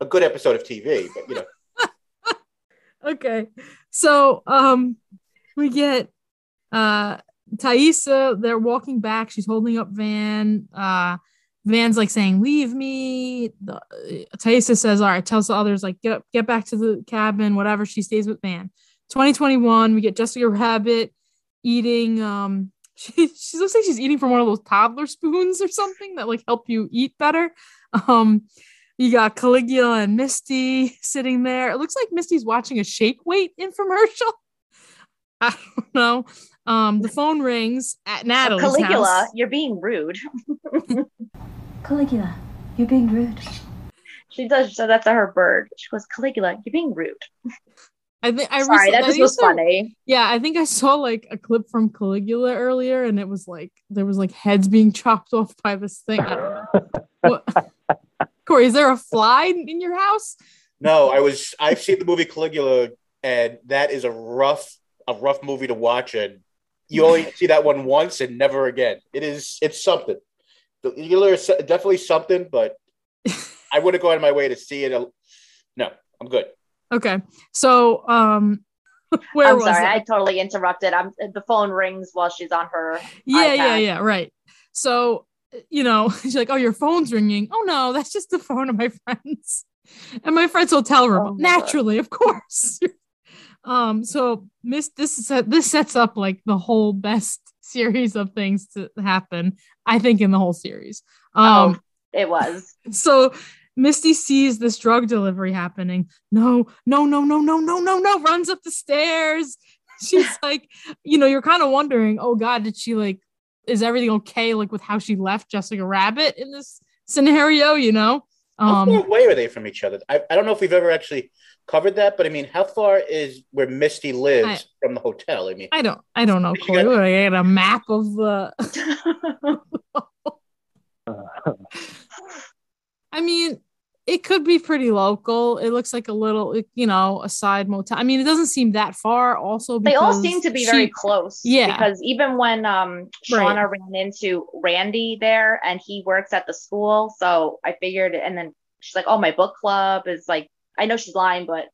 a good episode of TV, but you know. Okay. So we get Taissa, they're walking back, she's holding up Van. Van's like saying, leave me. Taissa says, all right, tells the others, like, get back to the cabin, whatever. She stays with Van. 2021, we get Jessica Rabbit eating she looks like she's eating from one of those toddler spoons or something that like help you eat better. You got Caligula and Misty sitting there. It looks like Misty's watching a shake weight infomercial. I don't know. The phone rings at Natalie's Caligula, house. You're being rude. Caligula, you're being rude. She does so that to her bird. She goes, Caligula, you're being rude. Sorry, that was funny. Yeah, I think I saw like a clip from Caligula earlier, and it was like there was like heads being chopped off by this thing. I don't know. Corey, is there a fly in your house? No, I've seen the movie Caligula, and that is a rough movie to watch, and you only see that one once and never again. It's something. Caligula is definitely something, but I wouldn't go out of my way to see it. No, I'm good. Okay, so I totally interrupted. The phone rings while she's on her iPad. Yeah, right. So, you know, she's like, oh, your phone's ringing. Oh, no, that's just the phone of my friends. And my friend's hotel room. Oh, naturally, of course. So this sets up like the whole best series of things to happen, I think, in the whole series. It was. So Misty sees this drug delivery happening. No, runs up the stairs. She's like, you know, you're kind of wondering, oh, God, did she like, is everything okay, like, with how she left Jessica Rabbit in this scenario, you know? How far away are they from each other? I don't know if we've ever actually covered that, but, I mean, how far is where Misty lives from the hotel? I mean, I don't know, Corey. I got a map of the... I mean, it could be pretty local. It looks like a little, you know, a side motel. I mean, it doesn't seem that far. Also, they all seem to be very close. Yeah, because even when Shauna ran into Randy there, and he works at the school, so I figured. And then she's like, "Oh, my book club is like." I know she's lying, but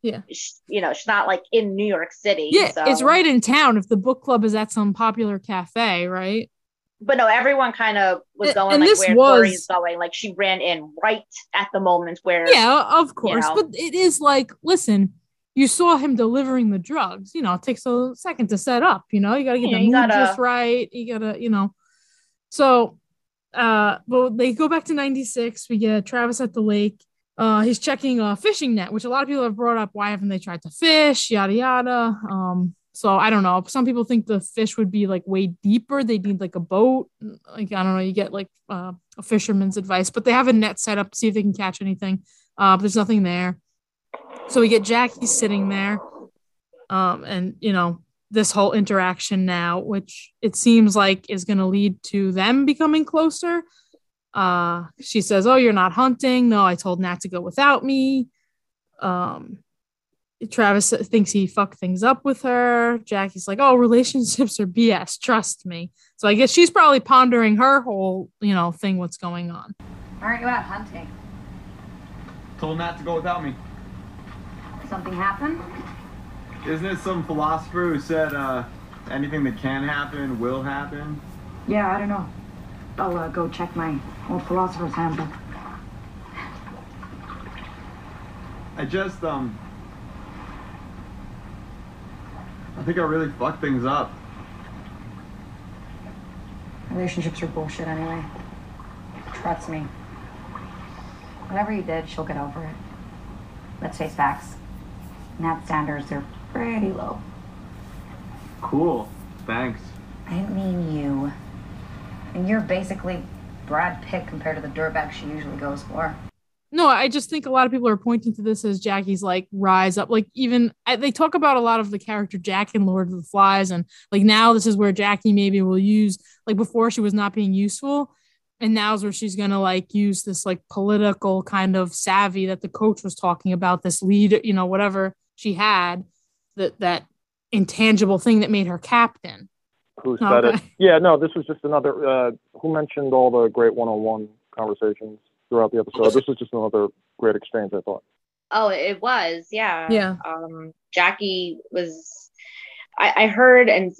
yeah, you know, she's not like in New York City. Yeah, so it's right in town. If the book club is at some popular cafe, right? But no, everyone kind of was going Lori's going. Like, she ran in right at the moment where... Yeah, of course. You know, but it is like, listen, you saw him delivering the drugs. You know, it takes a second to set up. You know, you got to get the mood just right. You got to, you know. So, but they go back to 96. We get Travis at the lake. He's checking a fishing net, which a lot of people have brought up. Why haven't they tried to fish? Yada, yada. So I don't know. Some people think the fish would be like way deeper. They need like a boat. Like, I don't know. You get like a fisherman's advice, but they have a net set up to see if they can catch anything. But there's nothing there. So we get Jackie sitting there. And, you know, this whole interaction now, which it seems like is going to lead to them becoming closer. She says, "Oh, you're not hunting. No, I told Nat to go without me." Travis thinks he fucked things up with her. Jackie's like, "Oh, relationships are BS. Trust me." So I guess she's probably pondering her whole, you know, thing, what's going on. "Why aren't you out hunting?" "Told Nat to go without me." "Something happened?" "Isn't it some philosopher who said anything that can happen will happen?" "Yeah, I don't know. I'll go check my old philosopher's handbook." "I just, I think I really fucked things up." "Relationships are bullshit anyway. Trust me. Whatever you did, she'll get over it. Let's face facts. Nat standards are pretty low." "Cool. Thanks." "I didn't mean you. And you're basically Brad Pitt compared to the dirtbag she usually goes for." No, I just think a lot of people are pointing to this as Jackie's like rise up. Like, even they talk about a lot of the character Jack in Lord of the Flies, and like now this is where Jackie maybe will use, like before she was not being useful, and now is where she's gonna like use this like political kind of savvy that the coach was talking about, this leader, you know, whatever she had, that intangible thing that made her captain. Who said it? Yeah, no, this was just another. Who mentioned all the great one-on-one conversations throughout the episode? This was just another great exchange, I thought. Oh, it was, yeah. Yeah. Jackie was, I heard and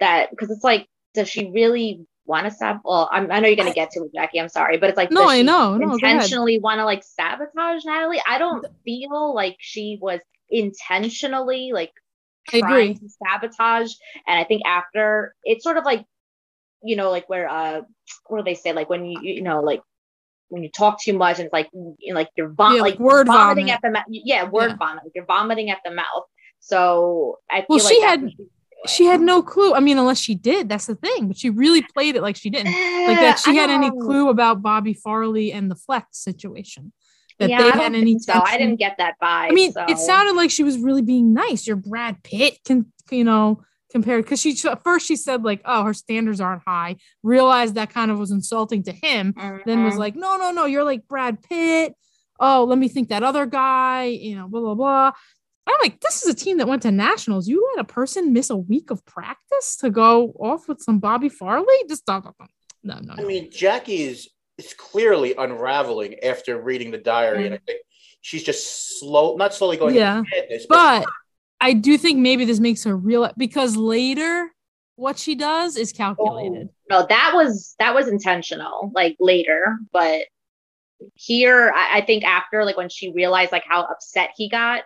that, because it's like, does she really want to sabotage? Well, I know you're going to get to it, Jackie, I'm sorry, but it's like, no, I know. No, intentionally want to like sabotage Natalie? I don't feel like she was intentionally like trying to sabotage. And I think after, it's sort of like, you know, like where, what do they say? Like when you know, like, when you talk too much and it's like, you know, like you're vomiting at the mouth. Yeah, vomit. Like you're vomiting at the mouth. So I feel like she had no clue. I mean, unless she did, that's the thing. But she really played it like she didn't. Like that she had any clue about Bobby Farley and the Flex situation. That yeah, they had any. So I didn't get that vibe. I mean, it sounded like she was really being nice. You're Brad Pitt, compared, because she said like, "Oh, her standards aren't high," realized that kind of was insulting to him, then was like, no, you're like Brad Pitt, oh, let me think that other guy, you know, blah blah blah. I'm like, this is a team that went to nationals. You let a person miss a week of practice to go off with some Bobby Farley? Just stop. No. I mean, Jackie is clearly unraveling after reading the diary, and I think she's just not slowly going into madness, but I do think maybe this makes her real, because later what she does is calculated. Oh, no, that was intentional, like later. But here, I think after, like when she realized like how upset he got,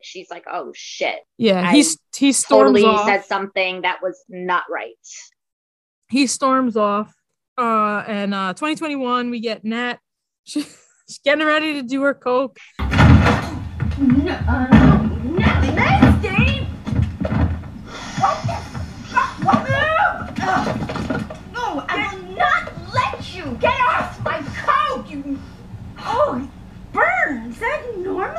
she's like, "Oh shit." Yeah. He storms totally off. Said something that was not right. He storms off. And 2021, we get Nat. She's getting ready to do her coke. Misty! What the fuck? What? No, I will not let you get off my coat, you... Oh, it burns. Is that normal?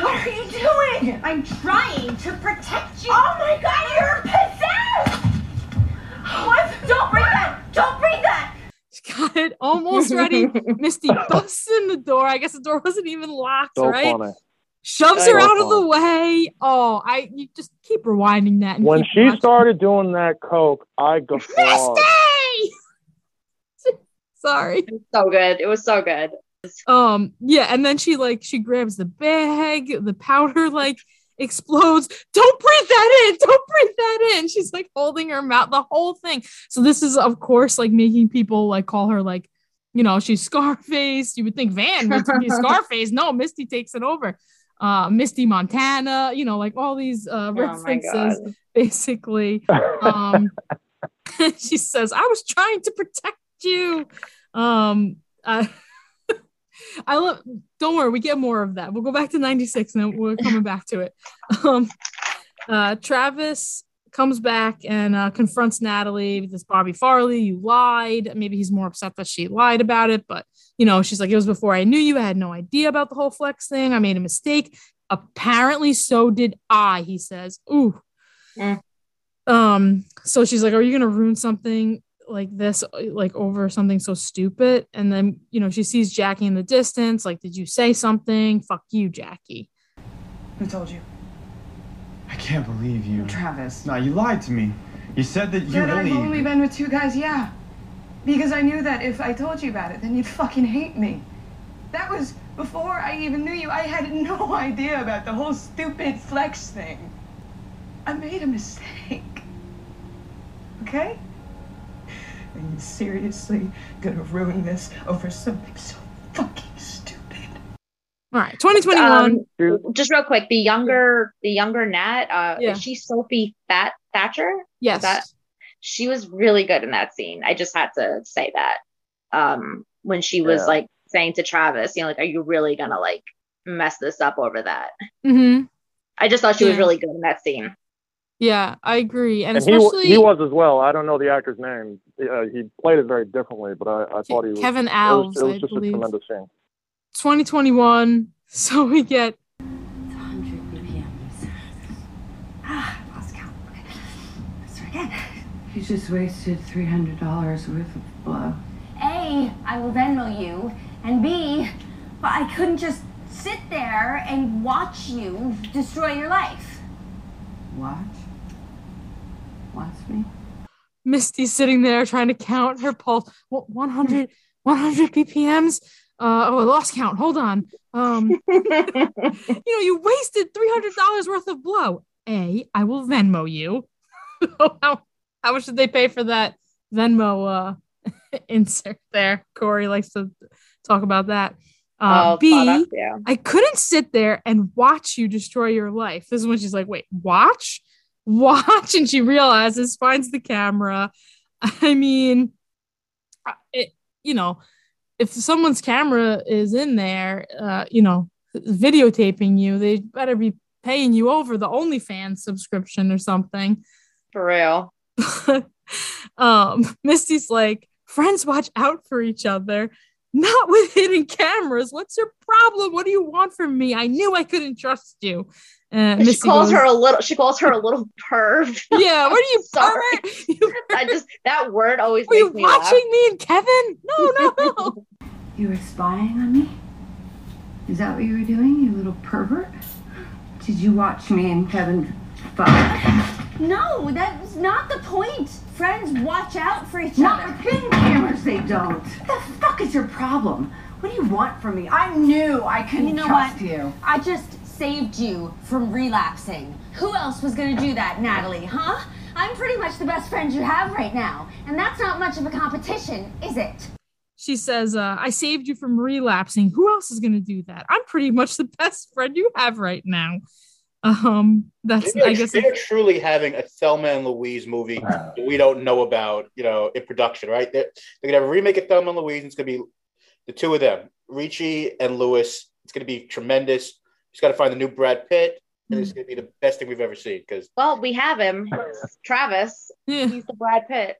What are you doing? I'm trying to protect you. Oh my God, you're possessed! What? Don't bring that! Don't bring that! She's got it almost ready. Misty busts in the door. I guess the door wasn't even locked, so right? Funny. Shoves her out of the way. Oh, you just keep rewinding that. When she started doing that coke, I guffawed. Misty! Sorry. It was so good. It was so good. Yeah, and then she grabs the bag, the powder like explodes. Don't breathe that in. Don't breathe that in. She's like holding her mouth, the whole thing. So this is, of course, like making people like call her like, you know, she's Scarface. You would think Van would be Scarface. No, Misty takes it over. Misty Montana, you know, like all these references, basically. She says, "I was trying to protect you." I love. Don't worry, we get more of that. We'll go back to 96 and we're coming back to it. Travis comes back and confronts Natalie with this Bobby Farley. You lied. Maybe he's more upset that she lied about it. But, you know, she's like, it was before I knew you. I had no idea about the whole flex thing. I made a mistake. Apparently, so did I, he says. Ooh. Yeah. So she's like, are you going to ruin something like this, like over something so stupid? And then, you know, she sees Jackie in the distance. Like, did you say something? Fuck you, Jackie. Who told you? I can't believe you. Travis. No, you lied to me. You said that you really... I've only been with two guys, yeah. Because I knew that if I told you about it, then you'd fucking hate me. That was before I even knew you. I had no idea about the whole stupid flex thing. I made a mistake. Okay? Are you seriously gonna ruin this over something so fucking stupid? All right, 2021. Just real quick, the younger Nat, yeah. Is she Sophie Thatcher? Yes. She was really good in that scene. I just had to say that when she was like saying to Travis, you know, like, are you really gonna like mess this up over that? Mm-hmm. I just thought she was really good in that scene. Yeah, I agree, and especially he was as well. I don't know the actor's name. He played it very differently, but I thought he was Kevin Alves. It was just a tremendous scene. 2021, so we get 100 BPMs. Ah, I lost count. Okay. Let's try again. You just wasted $300 worth of blow. A, I will Venmo you, and B, but I couldn't just sit there and watch you destroy your life. Watch me? Misty's sitting there trying to count her pulse. What, 100 BPMs? I lost count. Hold on. You know, you wasted $300 worth of blow. A, I will Venmo you. How much did they pay for that Venmo insert there? Corey likes to talk about that. B, I couldn't sit there and watch you destroy your life. This is when she's like, wait, watch. And she realizes, finds the camera. I mean, if someone's camera is in there, videotaping you, they better be paying you over the OnlyFans subscription or something. For real. Misty's like, friends watch out for each other, not with hidden cameras. What's your problem? What do you want from me? I knew I couldn't trust you. She calls her a little perv. Yeah, what are you? Sorry, that word always makes me laugh. Are you watching me and Kevin? No. You were spying on me? Is that what you were doing, you little pervert? Did you watch me and Kevin fuck? No, that was not the point. Friends watch out for each other. Not with hidden cameras, they don't. What the fuck is your problem? What do you want from me? I knew I couldn't trust you. I just saved you from relapsing. Who else was gonna do that, Natalie, huh? I'm pretty much the best friend you have right now, and that's not much of a competition, is it? She says, I saved you from relapsing. Who else is gonna do that? I'm pretty much the best friend you have right now. That's, I guess, they're truly having a Thelma and Louise movie that we don't know about, you know, in production, right? They're gonna have a remake of Thelma and Louise, and it's gonna be the two of them, Ricci and Lewis. It's gonna be tremendous. He's got to find the new Brad Pitt, and it's going to be the best thing we've ever seen. Well, we have him. Travis, he's the Brad Pitt.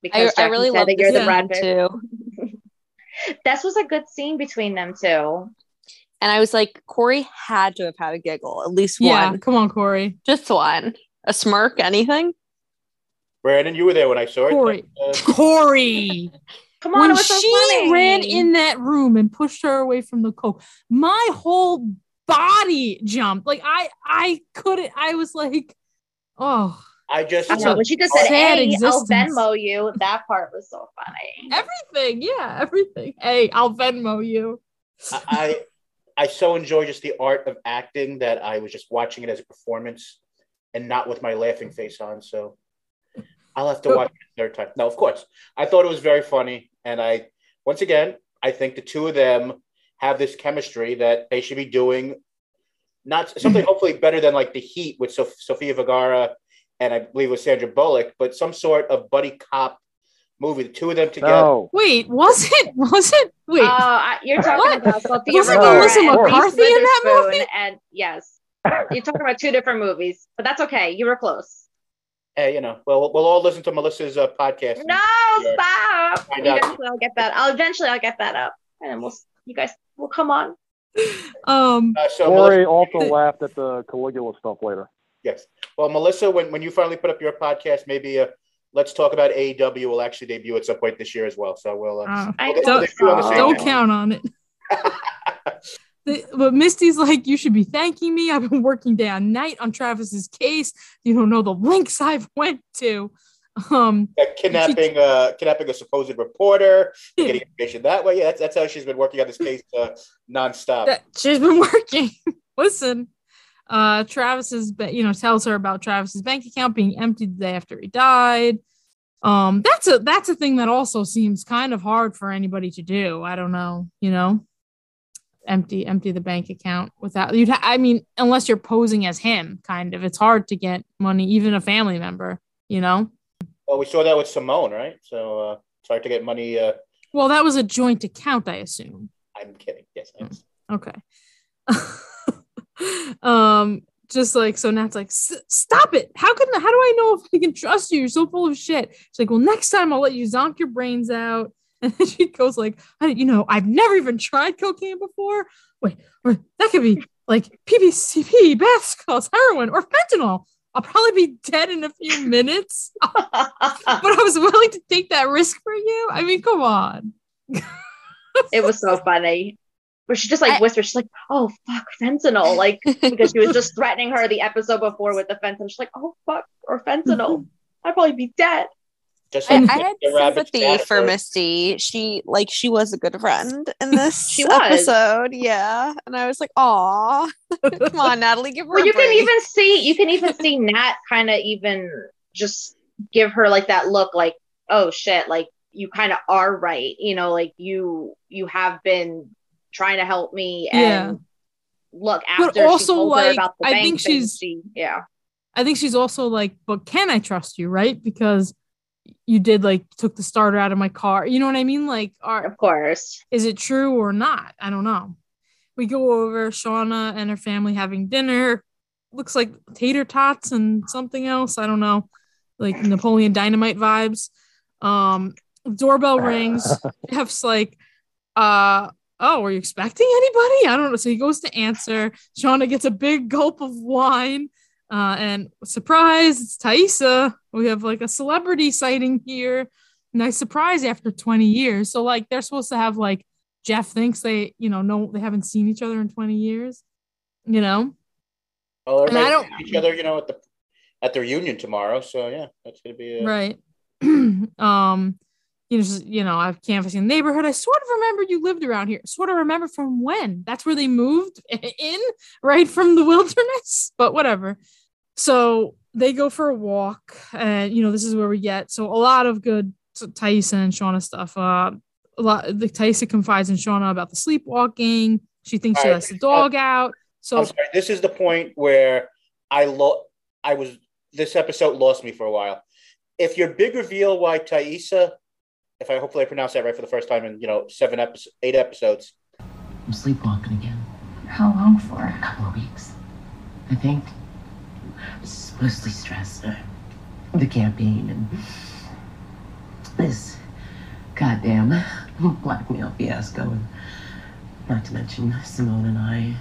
Because I really love that you're the Brad Pitt. Too. This was a good scene between them two. And I was like, Corey had to have had a giggle. At least one. Yeah, come on, Corey. Just one. A smirk, anything? Brandon, you were there when I saw it. Corey! Come on, when it was so funny. She ran in that room and pushed her away from the coke. My whole body jumped. Like I couldn't. I was like, oh. When she just said, "Hey, I'll Venmo you." That part was so funny. Everything. Hey, I'll Venmo you. I so enjoy just the art of acting that I was just watching it as a performance and not with my laughing face on. So I'll have to watch it a third time. No, of course. I thought it was very funny, and I think the two of them have this chemistry that they should be doing something hopefully better than like The Heat with Sofia Vergara and I believe it was Sandra Bullock, but some sort of buddy cop movie, the two of them together. No. Wait, was it? You're talking about Sofia Vergara and Reese Witherspoon, and yes. You're talking about two different movies, but that's okay. You were close. Hey, you know, we'll all listen to Melissa's podcast. No, stop. Eventually I'll get that. I'll get that up, and we'll come on. Lori also laughed at the Caligula stuff later. Yes. Well, Melissa, when you finally put up your podcast, maybe Let's Talk About AEW will actually debut at some point this year as well. So we'll. Don't count on it. But Misty's like, you should be thanking me. I've been working day and night on Travis's case. You don't know the links I've went to. Kidnapping a supposed reporter, getting information that way. Yeah, that's how she's been working on this case nonstop. She's been working. Listen, Travis's, tells her about Travis's bank account being emptied the day after he died. That's a thing that also seems kind of hard for anybody to do. I don't know, empty the bank account without unless you're posing as him, kind of. It's hard to get money, even a family member. Well, we saw that with Simone, right? So it's hard to get money. Well, that was a joint account, I assume. I'm kidding. Yes. Okay. Just like, so Nat's like, stop it. How do I know if I can trust you? You're so full of shit. She's like, well, next time I'll let you zonk your brains out. And then she goes like, I've never even tried cocaine before. Wait, that could be like PCP, bath salts, heroin, or fentanyl. I'll probably be dead in a few minutes, but I was willing to take that risk for you. I mean, come on. It was so funny. But she just whispered, she's like, oh, fuck, fentanyl. Like, because she was just threatening her the episode before with the fentanyl. She's like, oh, fuck, or fentanyl. I'd probably be dead. I had sympathy for Misty. She was a good friend in this episode. Yeah. And I was like, aw. Come on, Natalie, give her a break. You can even see Nat kind of even just give her like that look like, oh shit, like you kind of are right. You have been trying to help me and look after. But also she told her about the bank thing, I think she's also like, but can I trust you, right? Because you did took the starter out of my car. You know what I mean? Of course. Is it true or not? I don't know. We go over Shauna and her family having dinner. Looks like tater tots and something else. I don't know. Like Napoleon Dynamite vibes. Doorbell rings. Jeff's like, oh, were you expecting anybody? I don't know. So he goes to answer. Shauna gets a big gulp of wine. And surprise, it's Taissa. We have a celebrity sighting here. Nice surprise after 20 years. So they're supposed to have Jeff thinks they, they haven't seen each other in 20 years, Well, and I don't see each other, at the reunion tomorrow. So yeah, that's going to be right. I've canvassing the neighborhood. I sort of remember you lived around here. Sort of remember from when. That's where they moved in, right from the wilderness. But whatever. So they go for a walk, and this is where we get a lot of good Taissa and Shauna stuff. Taissa confides in Shauna about the sleepwalking. She thinks she lets the dog out. So I'm sorry, this is the point where this episode lost me for a while. If your big reveal why Taissa, if I hopefully pronounce that right for the first time in 8 episodes, I'm sleepwalking again. How long for? A couple of weeks, I think. It's mostly stress, the campaign, and this goddamn blackmail fiasco, and not to mention Simone and I.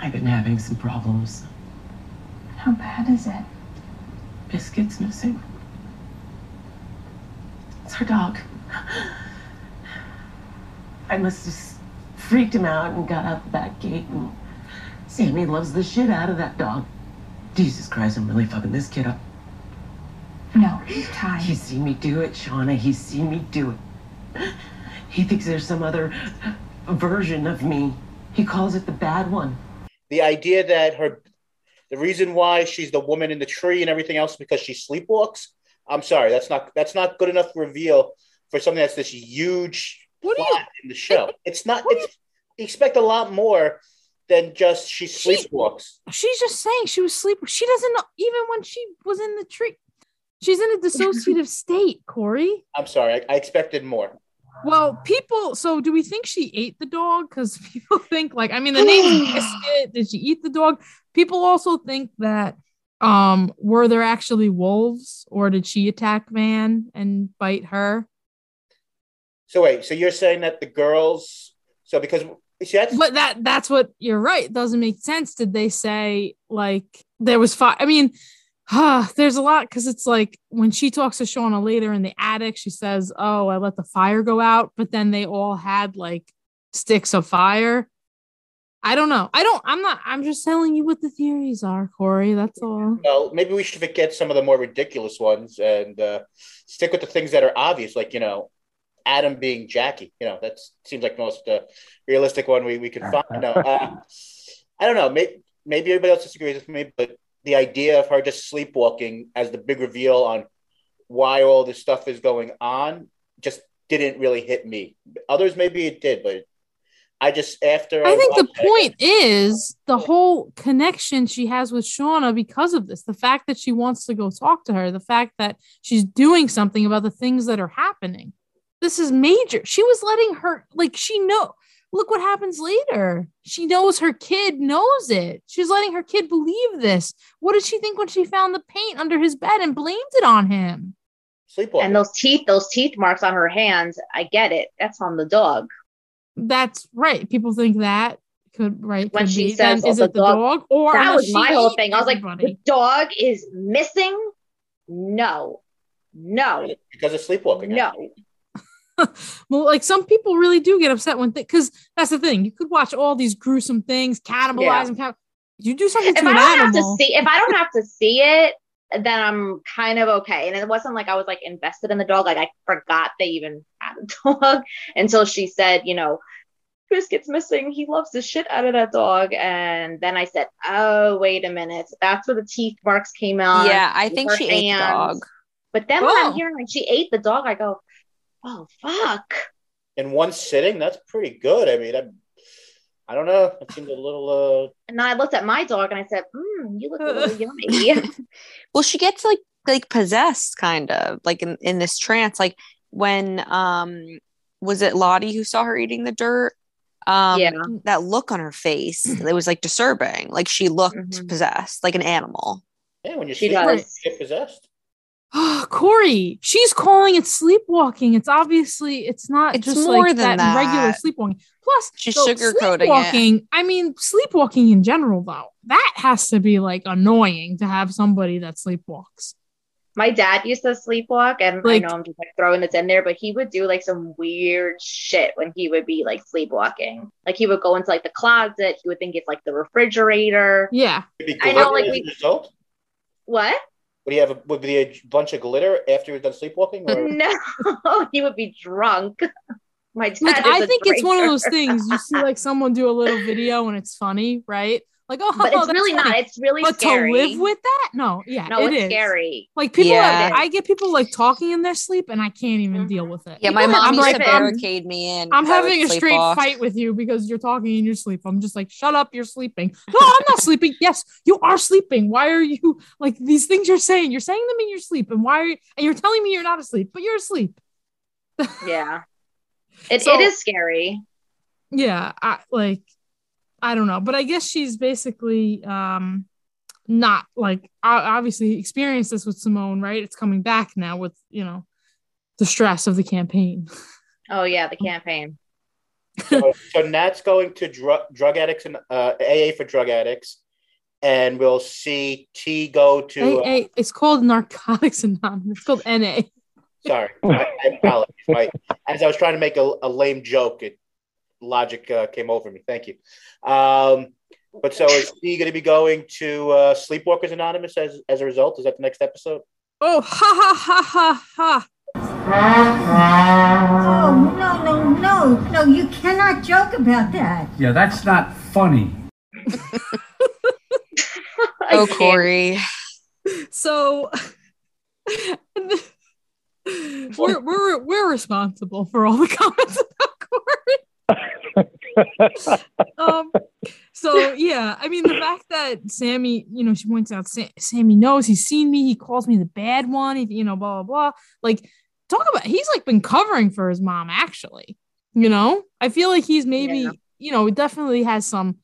I've been having some problems. How bad is it? Biscuit's missing. It's her dog. I must have freaked him out and got out the back gate, and Sammy loves the shit out of that dog. Jesus Christ, I'm really fucking this kid up. No, he's tired. He's seen me do it, Shauna. He's seen me do it. He thinks there's some other version of me. He calls it the bad one. The idea that the reason why she's the woman in the tree and everything else is because she sleepwalks. I'm sorry, that's not good enough reveal for something that's this huge plot in the show. It's not. You expect a lot more than just she sleepwalks. She's just saying she was sleepwalking. She doesn't know, even when she was in the tree. She's in a dissociative state, Corey. I'm sorry. I expected more. Well, people, so do we think she ate the dog? Because people think, like, I mean, the name Biscuit, did she eat the dog? People also think that were there actually wolves, or did she attack Van and bite her? So wait, so you're saying that the girls, so because she had to, but that's what, you're right, doesn't make sense. Did they say like there was five? I mean, there's a lot, because it's like when she talks to Shauna later in the attic, she says, oh, I let the fire go out, but then they all had like sticks of fire. I don't know. I'm just telling you what the theories are, Corey. That's all. Well, maybe we should forget some of the more ridiculous ones and stick with the things that are obvious, like, you know, Adam being Jackie. You know, that seems like the most realistic one we could find. No, I don't know. Maybe everybody else disagrees with me, but the idea of her just sleepwalking as the big reveal on why all this stuff is going on just didn't really hit me. Others, maybe it did, but I think the point is the whole connection she has with Shauna because of this, the fact that she wants to go talk to her, the fact that she's doing something about the things that are happening. This is major. She was letting her, like, she know. Look what happens later. She knows her kid knows it. She's letting her kid believe this. What did she think when she found the paint under his bed and blamed it on him? Sleepwalking. And those teeth marks on her hands. I get it. That's on the dog. That's right. People think that could, right? When could she be. Says, "Is it the dog?" Or that was my whole thing. Everybody. I was like, "The dog is missing." No, because of sleepwalking. No. Well, like, some people really do get upset when, because that's the thing. You could watch all these gruesome things, cannibalizing. Yeah. You do something to an animal. If I don't have to see it, then I'm kind of okay. And it wasn't like I was like invested in the dog. Like, I forgot they even had a dog until she said, you know, Biscuit's missing. He loves the shit out of that dog. And then I said, oh, wait a minute. That's where the teeth marks came out. Yeah, I think she ate the dog. But then when I'm hearing like she ate the dog, I go, oh, fuck. In one sitting? That's pretty good. I mean, I don't know. It seemed a little... And then I looked at my dog and I said, you look a little yummy. Well, she gets like possessed, kind of, like in this trance. Like when, was it Lottie who saw her eating the dirt? Yeah. That look on her face, it was like disturbing. Like she looked possessed, like an animal. Yeah, when she does get possessed. Oh, Corey, she's calling it sleepwalking. It's obviously, it's not, it's just more like than that regular sleepwalking. Plus, she's sugarcoating it. I mean, sleepwalking in general, though, that has to be like annoying to have somebody that sleepwalks. My dad used to sleepwalk, and like, I know I'm just like throwing this in there, but he would do like some weird shit when he would be like sleepwalking. Like he would go into like the closet. He would think it's like the refrigerator. Yeah. I know, like we. What? Would he have would be a bunch of glitter after he's done sleepwalking? Or? No, he would be drunk. My dad like, I think drinker. It's one of those things you see, like someone do a little video and it's funny, right? Like, oh, but it's really funny. Not. It's really but scary. But to live with that, no, yeah, no, it's scary. Like people, yeah. I get people like talking in their sleep, and I can't even deal with it. Yeah, my mom used to barricade me in. I'm having a straight fight with you because you're talking in your sleep. I'm just like, shut up, you're sleeping. No, I'm not sleeping. Yes, you are sleeping. Why are you like these things you're saying? You're saying them in your sleep, and why? And you're telling me you're not asleep, but you're asleep. Yeah, it is scary. Yeah, I don't know, but I guess she's basically not like obviously experienced this with Simone, right? It's coming back now with, you know, the stress of the campaign. Oh yeah, the campaign. So Nat's going to drug addicts and AA for drug addicts, and we'll see T go to AA. It's called Narcotics Anonymous. It's called NA. Sorry, I apologize. As I was trying to make a lame joke, logic came over me. Thank you. But so is he going to be going to Sleepwalkers Anonymous as a result? Is that the next episode? Oh, ha, ha, ha, ha, ha. Oh, no. You cannot joke about that. Yeah, that's not funny. Oh, Corey. So... we're responsible for all the comments about Corey. So yeah, I mean the fact that Sammy, you know, she points out Sammy knows, he's seen me, he calls me the bad one, you know, blah blah blah. Like talk about, he's like been covering for his mom, actually, you know, I feel like he's maybe, you know, definitely has some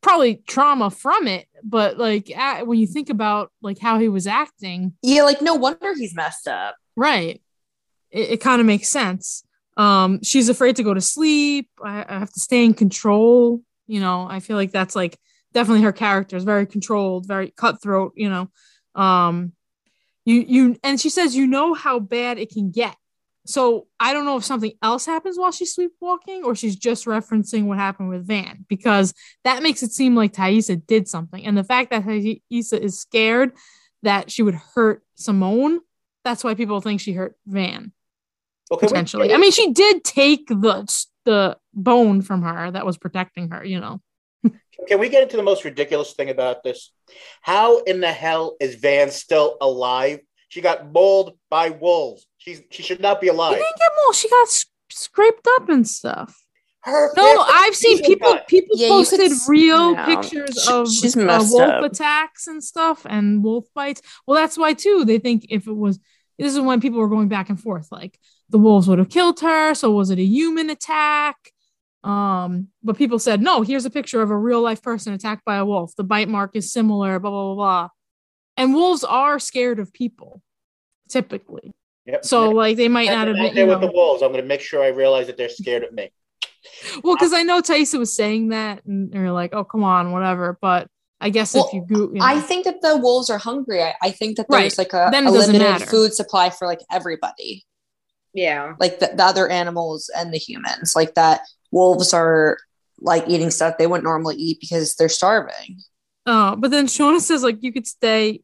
probably trauma from it. But like when you think about like how he was acting. Yeah. Like, no wonder he's messed up. Right. It kind of makes sense. She's afraid to go to sleep. I have to stay in control. You know, I feel like that's like definitely her character is very controlled, very cutthroat, you know. And she says, you know how bad it can get. So I don't know if something else happens while she's sleepwalking or she's just referencing what happened with Van, because that makes it seem like Taissa did something. And the fact that Taissa is scared that she would hurt Simone, that's why people think she hurt Van. Okay, potentially. I mean, she did take the bone from her that was protecting her, you know. Can we get into the most ridiculous thing about this? How in the hell is Van still alive? She got mauled by wolves. She should not be alive. She didn't get mauled. She got scraped up and stuff. I've seen people posted real pictures of wolf attacks and stuff and wolf bites. Well, that's why, too, they think this is when people were going back and forth. Like, the wolves would have killed her. So was it a human attack? But people said, no, here's a picture of a real life person attacked by a wolf. The bite mark is similar, blah, blah, blah, blah. And wolves are scared of people, typically. Yep. So like they might not have been there with the wolves. I'm going to make sure I realize that they're scared of me. Well, because I know Taissa was saying that and you're like, oh, come on, whatever. But I guess if you go, you know. I think that the wolves are hungry. I think that there's like a limited food supply for like everybody. Yeah. Like the other animals and the humans like that. Wolves are like eating stuff they wouldn't normally eat because they're starving. Oh, but then Shauna says like she could stay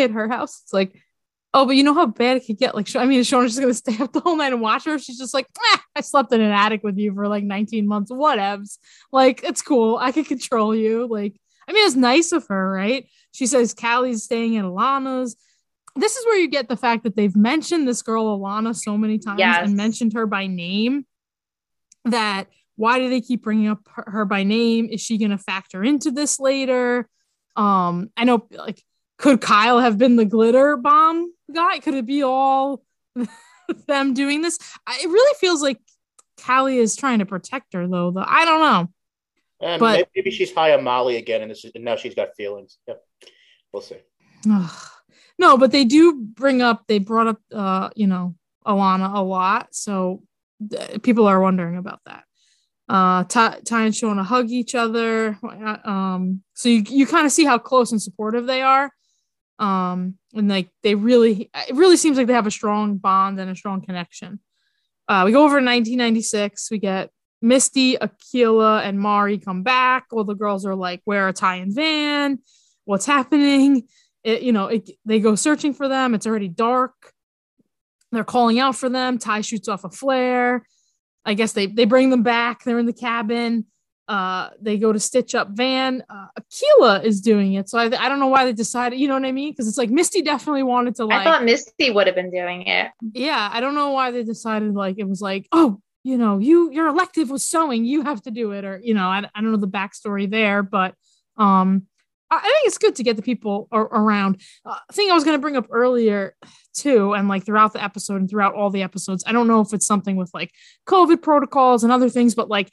at her house. It's like, oh, but you know how bad it could get. Like, Shauna's just gonna stay up the whole night and watch her. She's just like, I slept in an attic with you for like 19 months. Whatevs. Like, it's cool. I could control you. Like, I mean, it's nice of her, right? She says Callie's staying at Alana's. This is where you get the fact that they've mentioned this girl Alana so many times and mentioned her by name. That why do they keep bringing up her by name? Is she going to factor into this later? I know, like, could Kyle have been the glitter bomb guy? Could it be all them doing this? It really feels like Callie is trying to protect her, though. I don't know. But maybe she's high on Molly again, and now she's got feelings. Yep. We'll see. No, but they do brought up, you know, Alana a lot. So people are wondering about that. Ty and Shauna hug each other. So you kind of see how close and supportive they are. And like it really seems like they have a strong bond and a strong connection. We go over to 1996. We get Misty, Akilah, and Mari come back. All the girls are like, where are Ty and Van? What's happening? They go searching for them. It's already dark. They're calling out for them. Ty shoots off a flare. I guess they bring them back. They're in the cabin. They go to stitch up Van. Akilah is doing it. So I don't know why they decided, you know what I mean? Because it's like Misty definitely wanted to like. I thought Misty would have been doing it. Yeah. I don't know why they decided like, it was like, oh, you know, your elective was sewing. You have to do it. Or, you know, I don't know the backstory there, but I think it's good to get the people around. Thing I was going to bring up earlier too, and like throughout the episode and throughout all the episodes, I don't know if it's something with like COVID protocols and other things, but like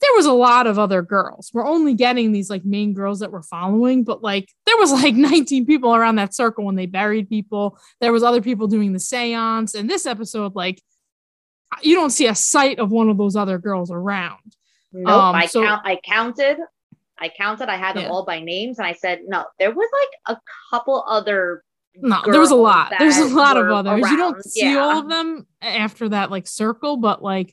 there was a lot of other girls. We're only getting these like main girls that we're following, but like there was like 19 people around that circle when they buried people. There was other people doing the seance. And this episode, like you don't see a sight of one of those other girls around. Nope, I counted. I had them all by names, and I said, "No, there was like a couple other." No, there was a lot. There's a lot of others. Around. You don't see all of them after that, like circle, but like,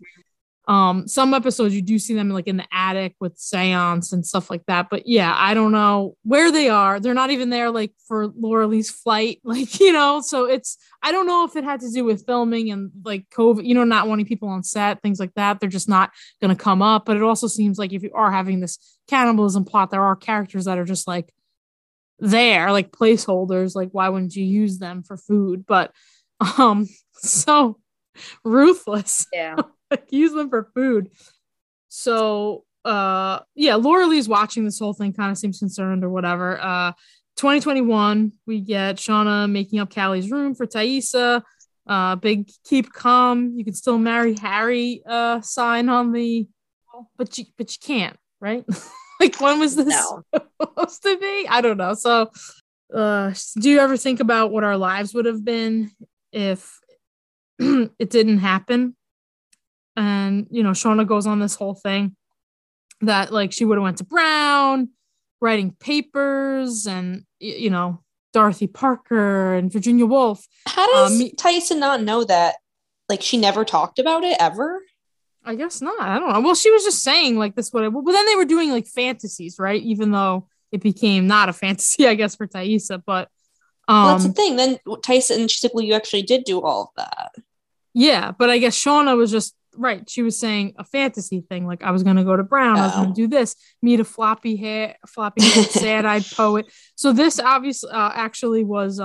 some episodes you do see them like in the attic with seance and stuff like that. But yeah, I don't know where they are. They're not even there, like for Laura Lee's flight, like you know. So I don't know if it had to do with filming and like COVID, you know, not wanting people on set, things like that. They're just not going to come up. But it also seems like if you are having this cannibalism plot, there are characters that are just like there, like placeholders, like why wouldn't you use them for food? But so ruthless, yeah. Like use them for food. So yeah, Laura Lee's watching this whole thing, kind of seems concerned or whatever. 2021, we get Shauna making up Callie's room for Taissa. Big keep calm, you can still marry Harry sign on the, but you can't, right? Like, when was this supposed to be? I don't know. So do you ever think about what our lives would have been if it didn't happen? And, you know, Shauna goes on this whole thing that, like, she would have went to Brown, writing papers, and, you know, Dorothy Parker and Virginia Woolf. How does Taissa not know that? Like, she never talked about it ever? I guess not. I don't know. Well, she was just saying, like, this would have... But then they were doing, like, fantasies, right? Even though it became not a fantasy, I guess, for Taissa, but... well, that's the thing. Then Taissa, and she's like, well, you actually did do all of that. Yeah, but I guess Shauna was just... Right. She was saying a fantasy thing. Like, I was going to go to Brown. I was going to do this, meet a floppy hair, sad-eyed poet. So this obviously actually was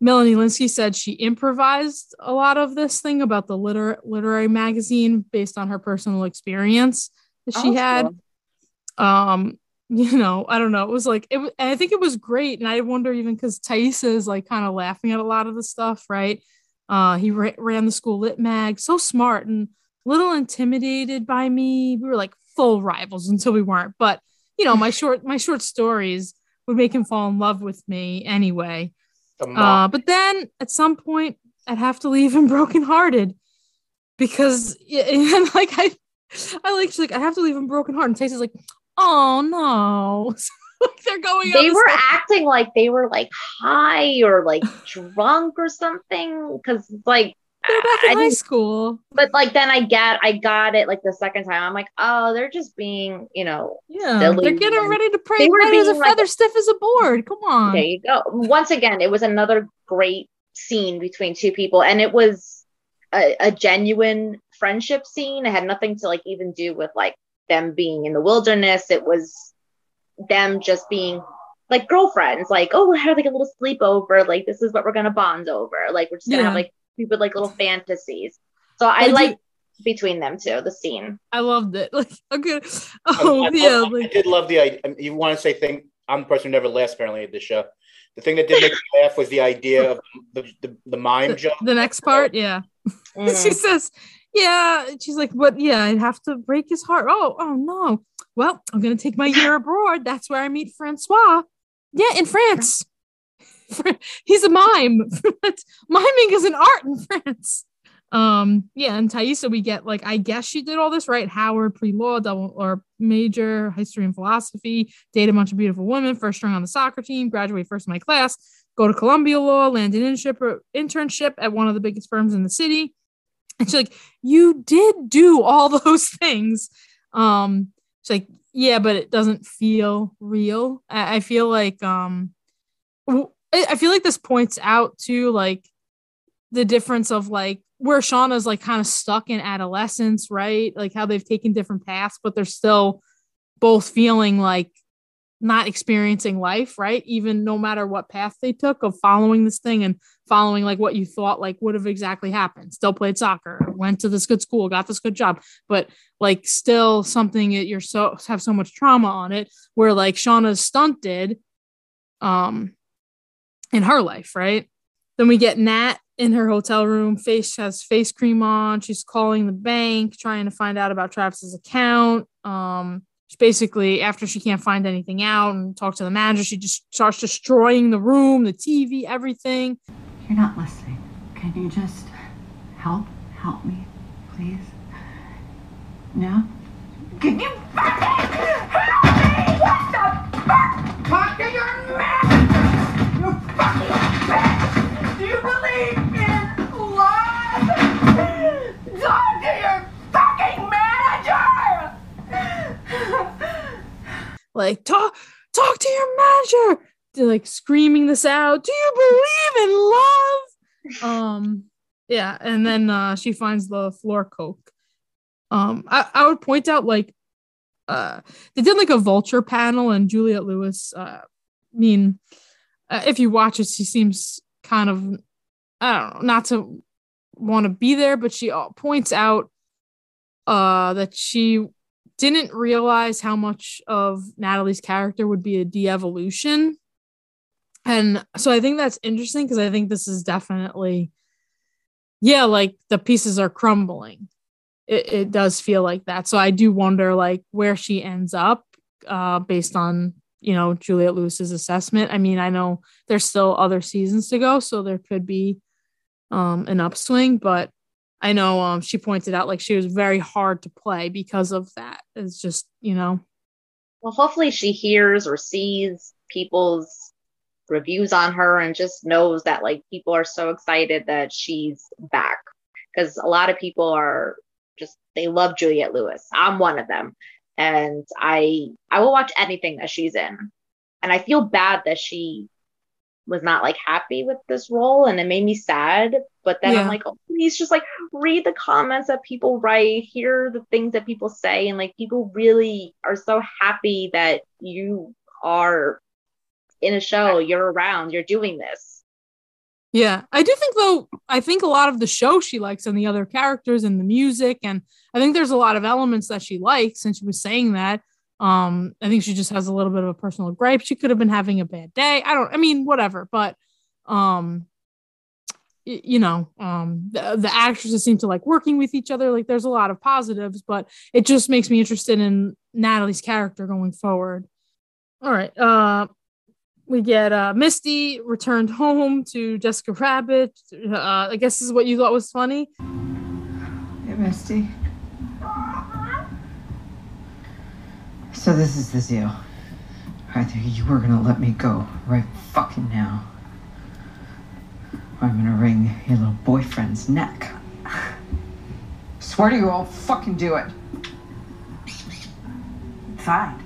Melanie Lynskey said she improvised a lot of this thing about the literary magazine based on her personal experience that she had. Cool. You know, I don't know. It was like, and I think it was great. And I wonder, even because Taissa is, like, kind of laughing at a lot of the stuff, right? He ran the school lit mag, so smart and a little intimidated by me. We were like full rivals until we weren't. But, you know, my short stories would make him fall in love with me anyway. But then at some point I'd have to leave him brokenhearted because, and like, I have to leave him brokenhearted. And Tayshia's like, oh no. Like, they're going. They were acting like they were, like, high or, like, drunk or something, because, like, they're back in high school. But, like, then I got it, like, the second time. I'm like, oh, they're just being, you know, silly. They're getting ready to pray. They were being, as a feather, like, stiff as a board. Come on. There you go. Once again, it was another great scene between two people, and it was a genuine friendship scene. It had nothing to, like, even do with, like, them being in the wilderness. It was them just being, like, girlfriends, like, oh, we'll have, like, a little sleepover, like, this is what we're gonna bond over, like, we're just gonna have, like, people, like, little fantasies. So I like between them two, the scene. I loved it. Like, okay, I did love the idea. You want to say thing? I'm the person who never laughs apparently at this show. The thing that did make me laugh was the idea of the mime job. The next part, she says, she's like, but I'd have to break his heart. Oh no. Well, I'm going to take my year abroad. That's where I meet Francois. Yeah, in France. He's a mime. Miming is an art in France. And Taissa, we get, like, I guess she did all this, right? Howard, pre-law, double or major, history and philosophy, date a bunch of beautiful women, first string on the soccer team, graduate first in my class, go to Columbia Law, land an internship at one of the biggest firms in the city. And she's like, you did do all those things. She's like, yeah, but it doesn't feel real. I feel like this points out to, like, the difference of, like, where Shauna's, like, kind of stuck in adolescence, right? Like, how they've taken different paths, but they're still both feeling like not experiencing life, right? Even no matter what path they took of following this thing and following, like, what you thought, like, would have exactly happened. Still played soccer, went to this good school, got this good job, but, like, still something that you're so have so much trauma on it, where, like, Shauna's stunted in her life, right? Then we get Nat in her hotel room, has face cream on, she's calling the bank, trying to find out about Travis's account. Basically, after she can't find anything out and talk to the manager, she just starts destroying the room, the TV, everything. You're not listening. Can you just help me, please? No? Can you fucking help me? What the fuck? Talk to your manager, you fucking bitch! Do you believe in love? Talk to your fucking manager! Like, talk to your manager. They're, like, screaming this out. Do you believe in love? And then she finds the floor coke. I would point out, like, they did, like, a vulture panel, and Juliette Lewis, if you watch it, she seems kind of, I don't know, not to want to be there, but she points out that she didn't realize how much of Natalie's character would be a de-evolution. And so I think that's interesting, because I think this is definitely yeah, like the pieces are crumbling. It does feel like that. So I do wonder like where she ends up based on, you know, Juliette Lewis's assessment. I mean, I know there's still other seasons to go, so there could be an upswing, but I know she pointed out like she was very hard to play because of that. It's just, you know. Well, hopefully she hears or sees people's reviews on her and just knows that like people are so excited that she's back, because a lot of people are just, they love Juliette Lewis. I'm one of them. And I will watch anything that she's in. And I feel bad that she was not like happy with this role, and it made me sad. But then I'm like, oh, please just like read the comments that people write, hear the things that people say, and like people really are so happy that you are in a show, you're around, you're doing this. Yeah, I do think though, I think a lot of the show she likes and the other characters and the music, and I think there's a lot of elements that she likes, and she was saying that. I think she just has a little bit of a personal gripe. She could have been having a bad day. Whatever. But, the actresses seem to like working with each other. Like there's a lot of positives, but it just makes me interested in Natalie's character going forward. All right. We get Misty returned home to Jessica Rabbit. I guess this is what you thought was funny. Hey, Misty. So this is the deal. Either you were gonna let me go right fucking now, or I'm gonna wring your little boyfriend's neck. I swear to you, I'll fucking do it. Fine.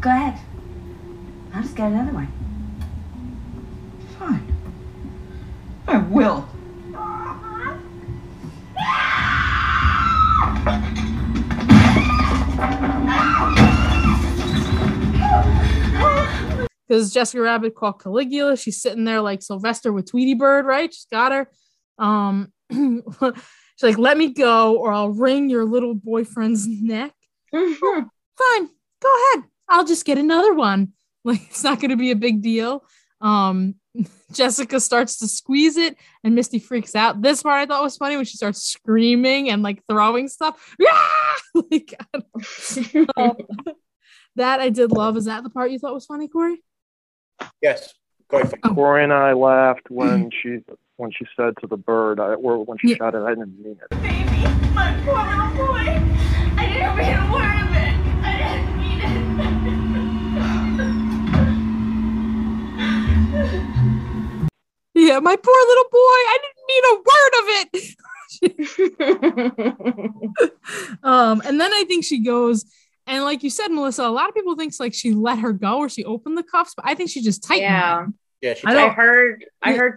Go ahead. I'll just get another one. Fine. I will. Because Jessica Rabbit called Caligula. She's sitting there like Sylvester with Tweety Bird, right? She's got her. She's like, let me go or I'll wring your little boyfriend's neck. Mm-hmm. Fine, go ahead. I'll just get another one. Like, it's not going to be a big deal. Jessica starts to squeeze it and Misty freaks out. This part I thought was funny when she starts screaming and like throwing stuff. Like, I don't know. That I did love. Is that the part you thought was funny, Corey? Yes. Corey and I laughed when she said to the bird, shot it, I didn't mean it. Baby, my poor little boy. I didn't mean a word of it. I didn't mean it. Yeah, my poor little boy. I didn't mean a word of it. And then I think she goes, and like you said, Melissa, a lot of people think like she let her go or she opened the cuffs, but I think she just tightened them. Yeah, I heard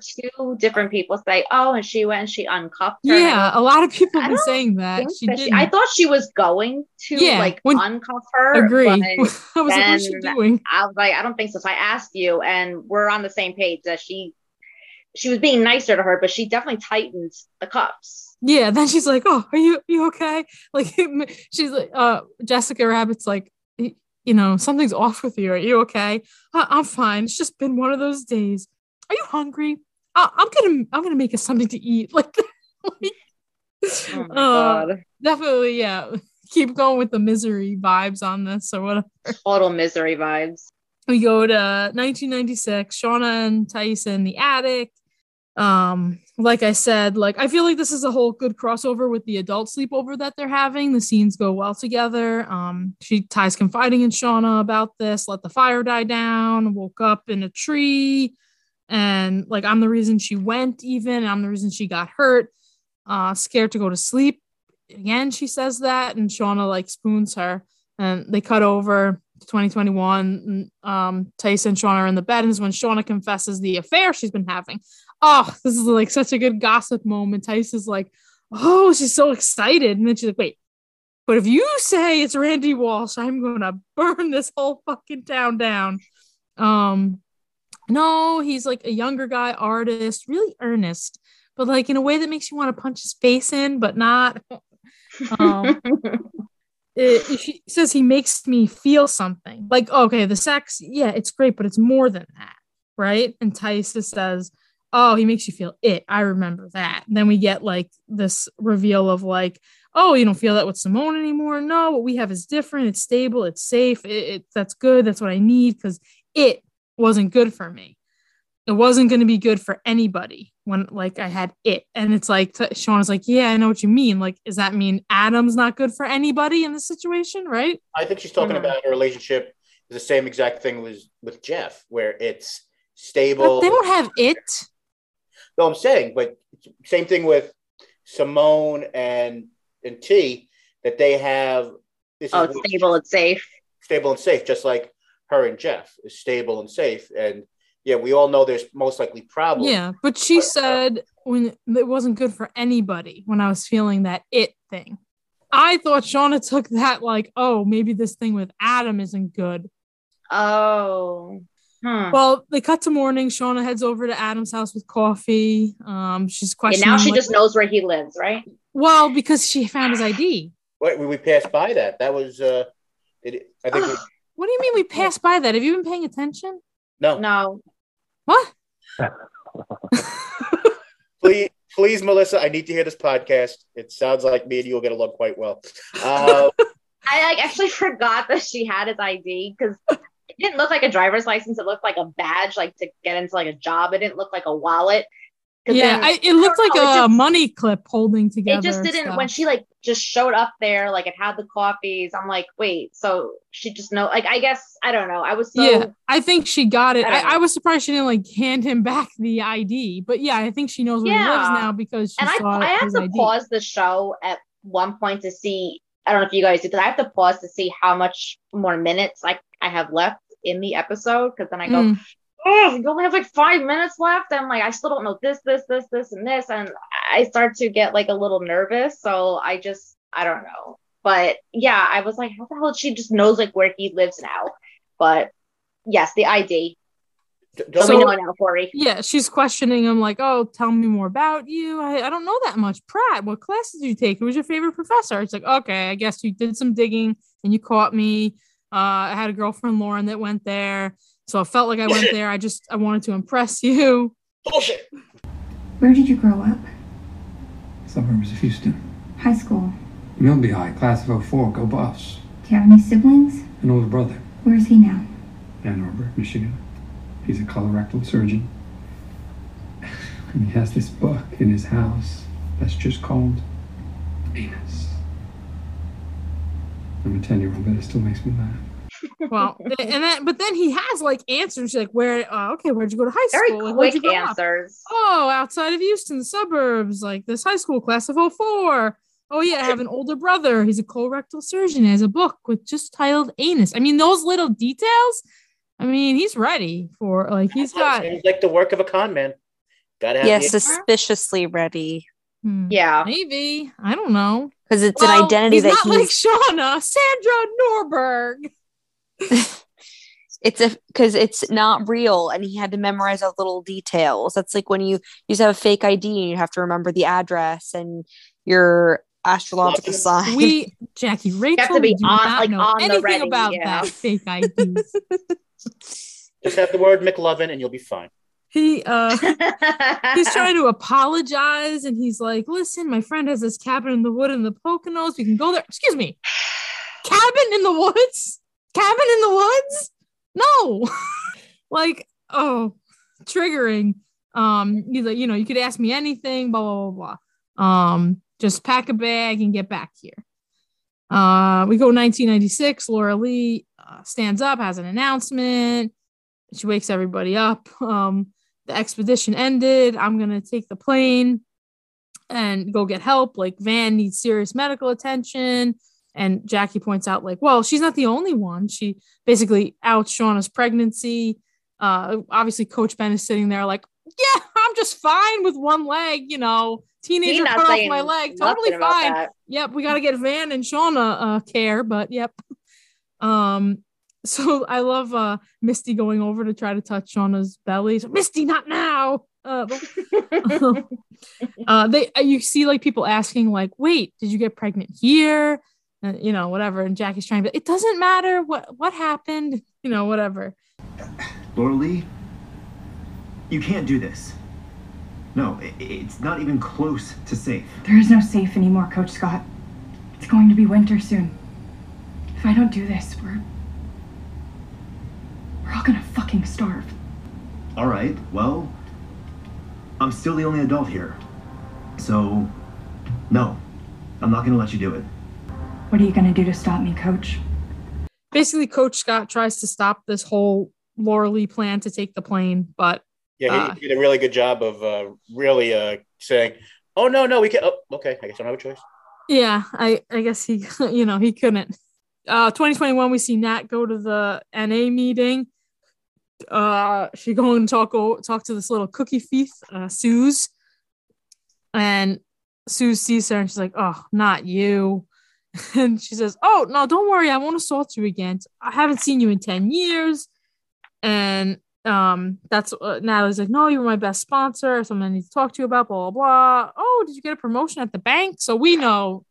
two different people say, oh, and she went and she uncuffed her. Yeah, a lot of people have been saying that. I thought she was going to uncuff her. Agree. I was like, what's she doing? I was like, I don't think so. So I asked you, and we're on the same page that she was being nicer to her, but she definitely tightened the cuffs. Yeah, then she's like, "Oh, are you okay?" Like she's like, Jessica Rabbit's like, you know, something's off with you. Are you okay? I'm fine. It's just been one of those days. Are you hungry? I'm gonna make us something to eat. Like oh my God. Definitely, yeah. Keep going with the misery vibes on this or whatever. Total misery vibes. We go to 1996. Shauna and Taissa in the attic. Like I said, like I feel like this is a whole good crossover with the adult sleepover that they're having. The scenes go well together. Tai's confiding in Shauna about this. Let the fire die down. Woke up in a tree, and like I'm the reason she went. Even I'm the reason she got hurt. Scared to go to sleep. Again, she says that, and Shauna like spoons her, and they cut over to 2021. Taissa and Shauna are in the bed, and is when Shauna confesses the affair she's been having. Oh, this is like such a good gossip moment. Taissa's like, oh, she's so excited. And then she's like, wait, but if you say it's Randy Walsh, I'm going to burn this whole fucking town down. No, he's like a younger guy, artist, really earnest, but like in a way that makes you want to punch his face in, but not. She says he makes me feel something. Like, okay, the sex, yeah, it's great, but it's more than that, right? And Taissa says, oh, he makes you feel it. I remember that. And then we get like this reveal of like, oh, you don't feel that with Simone anymore. No, what we have is different. It's stable. It's safe. It that's good. That's what I need because it wasn't good for me. It wasn't going to be good for anybody when like I had it. And it's like Shauna's like, yeah, I know what you mean. Like, does that mean Adam's not good for anybody in this situation? Right. I think she's talking about her relationship. The same exact thing was with Jeff, where it's stable. But they don't have it. No, I'm saying, but same thing with Simone and T, that they have. This oh, it's stable and safe. Stable and safe, just like her and Jeff is stable and safe. And yeah, we all know there's most likely problems. Yeah, but she said when it wasn't good for anybody when I was feeling that it thing. I thought Shauna took that like, oh, maybe this thing with Adam isn't good. Oh. Huh. Well, they cut to morning. Shauna heads over to Adam's house with coffee. She's questioning. And now she just knows where he lives, right? Well, because she found his ID. Wait, we passed by that. That was, I think. What do you mean we passed by that? Have you been paying attention? No. What? Please, Melissa, I need to hear this podcast. It sounds like me and you will get along quite well. I actually forgot that she had his ID because it didn't look like a driver's license. It looked like a badge, like to get into like a job. It didn't look like a wallet. Yeah, it looked like a money clip holding together. It just didn't. When she like just showed up there, like it had the coffees. I'm like, wait, so she just know. Like, I guess I don't know. I was so. Yeah, I think she got it. I was surprised she didn't like hand him back the ID. But yeah, I think she knows where he lives now because she saw I have to pause the show at one point to see. I don't know if you guys do, because I have to pause to see how much more minutes I have left in the episode. Because then I go. Oh, we only have like 5 minutes left. I'm like, I still don't know this, and this. And I start to get like a little nervous. So I don't know. But yeah, I was like, how the hell she just knows like where he lives now? But yes, the ID. So we know now, Corey. Yeah, she's questioning him like, oh, tell me more about you. I don't know that much. Pratt, what class did you take? Who was your favorite professor? It's like, okay, I guess you did some digging and you caught me. I had a girlfriend, Lauren, that went there. So I felt like I went there. I wanted to impress you. Bullshit. Where did you grow up? Suburbs of Houston. High school. Milby High, class of 04, go Buffs. Do you have any siblings? An older brother. Where is he now? Ann Arbor, Michigan. He's a colorectal surgeon. And he has this book in his house that's just called Venus. I'm a 10-year-old, but it still makes me laugh. Well, but then he has like answers. She's like, where'd you go to high school? Very quick answers. Oh, outside of Houston, suburbs, like this high school, class of 04. Oh yeah, I have an older brother. He's a colorectal surgeon. He has a book with just titled Anus. I mean, those little details. I mean, he's ready for like he's got. It's like the work of a con man. Gotta have. Yeah, suspiciously ready. Yeah, maybe I don't know because it's an identity he's that not he's like Shauna, Sandra Norberg. Because it's not real and he had to memorize all little details. That's like when you just have a fake ID and you have to remember the address and your astrological sign. Jackie, Rachel, have to be on the ready about that fake IDs. Just have the word McLovin and you'll be fine. He's trying to apologize and he's like, listen, my friend has this cabin in the wood in the Poconos. We can go there. Excuse me. Cabin in the woods? Cabin in the woods? No. Like, oh, triggering. He's like, you could ask me anything, blah, blah, blah, blah. Just pack a bag and get back here. We go 1996. Laura Lee stands up, has an announcement. She wakes everybody up. The expedition ended. I'm going to take the plane and go get help. Like, Van needs serious medical attention. And Jackie points out, like, well, she's not the only one. She basically outs Shauna's pregnancy. Obviously, Coach Ben is sitting there like, yeah, I'm just fine with one leg, teenager cut off my leg. Totally fine. Yep, we got to get Van and Shauna care, but yep. So I love Misty going over to try to touch Shauna's belly. So, Misty, not now. You see, like, people asking, like, wait, did you get pregnant here? Whatever. And Jackie's trying to, it doesn't matter what happened, whatever. Laura Lee, you can't do this. No, it's not even close to safe. There is no safe anymore, Coach Scott. It's going to be winter soon. If I don't do this, we're all gonna fucking starve. All right, well, I'm still the only adult here. So, no, I'm not gonna let you do it. What are you gonna do to stop me, Coach? Basically, Coach Scott tries to stop this whole Laura Lee plan to take the plane, but... Yeah, he did a really good job of really saying, oh, no, we can't. Oh, okay, I guess I don't have a choice. Yeah, I guess he couldn't. 2021, we see Nat go to the NA meeting. She go and talk to this little cookie thief, Suze. And Suze sees her and she's like, oh, not you. And she says, oh, no, don't worry. I won't assault you again. I haven't seen you in 10 years. And that's Natalie's like, no, you were my best sponsor. Something I need to talk to you about, blah, blah, blah. Oh, did you get a promotion at the bank? So we know,